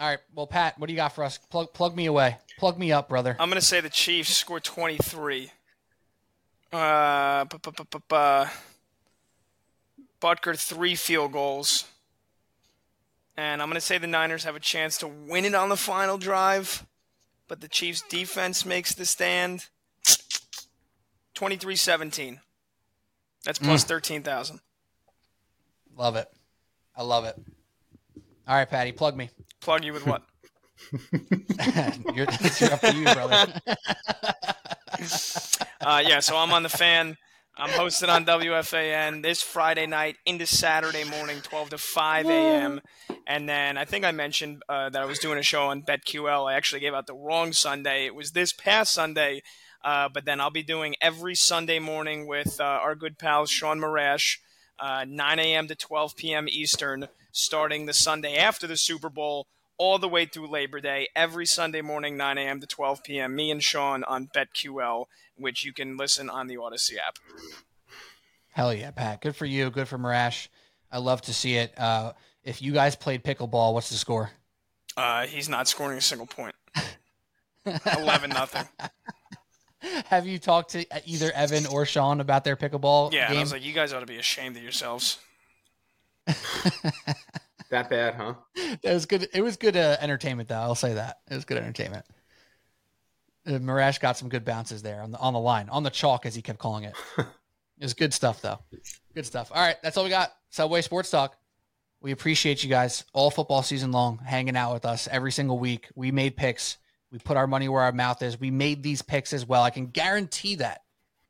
All right, well, Pat, what do you got for us? Plug, plug me away. Plug me up, brother. I'm going to say the Chiefs score twenty-three. Uh, Butker, three field goals. And I'm going to say the Niners have a chance to win it on the final drive, but the Chiefs' defense makes the stand. twenty-three seventeen. That's plus mm. thirteen thousand. Love it. I love it. All right, Patty, plug me. Plug you with what? you're, you're up to you, brother. uh, yeah, so I'm on The Fan. I'm hosted on W F A N this Friday night into Saturday morning, twelve to five a.m. And then I think I mentioned uh, that I was doing a show on BetQL. I actually gave out the wrong Sunday. It was this past Sunday. Uh, but then I'll be doing every Sunday morning with uh, our good pals Sean Marash, uh, nine a.m. to twelve p.m. Eastern, starting the Sunday after the Super Bowl, all the way through Labor Day, every Sunday morning, nine a.m. to twelve p.m., me and Sean on BetQL, which you can listen on the Odyssey app. Hell yeah, Pat. Good for you. Good for Marash. I love to see it. Uh, if you guys played pickleball, what's the score? Uh, he's not scoring a single point. eleven nothing. Have you talked to either Evan or Sean about their pickleball Yeah, game? I was like, you guys ought to be ashamed of yourselves. That bad, huh? That was good. It was good uh, entertainment, though. I'll say that. It was good entertainment. Uh, Marash got some good bounces there on the, on the line, on the chalk, as he kept calling it. It was good stuff, though. Good stuff. All right, that's all we got. Subway Sports Talk. We appreciate you guys all football season long hanging out with us every single week. We made picks. We put our money where our mouth is. We made these picks as well. I can guarantee that.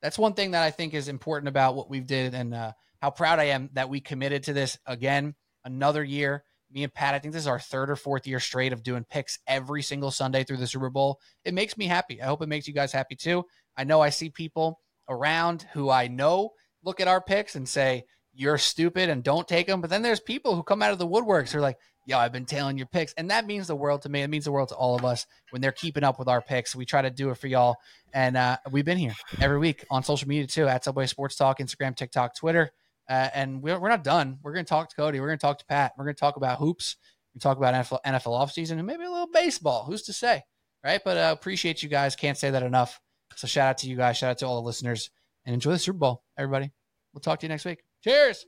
That's one thing that I think is important about what we've did and uh, how proud I am that we committed to this again, another year. Me and Pat, I think this is our third or fourth year straight of doing picks every single Sunday through the Super Bowl. It makes me happy. I hope it makes you guys happy too. I know I see people around who I know look at our picks and say, you're stupid and don't take them. But then there's people who come out of the woodworks who are like, yo, I've been tailing your picks. And that means the world to me. It means the world to all of us when they're keeping up with our picks. We try to do it for y'all. And uh, we've been here every week on social media too, at Subway Sports Talk, Instagram, TikTok, Twitter. Uh, and we're, we're not done. We're going to talk to Cody. We're going to talk to Pat. We're going to talk about hoops. We talk about N F L, N F L offseason and maybe a little baseball. Who's to say, right? But uh, appreciate you guys. Can't say that enough. So shout out to you guys. Shout out to all the listeners. And enjoy the Super Bowl, everybody. We'll talk to you next week. Cheers.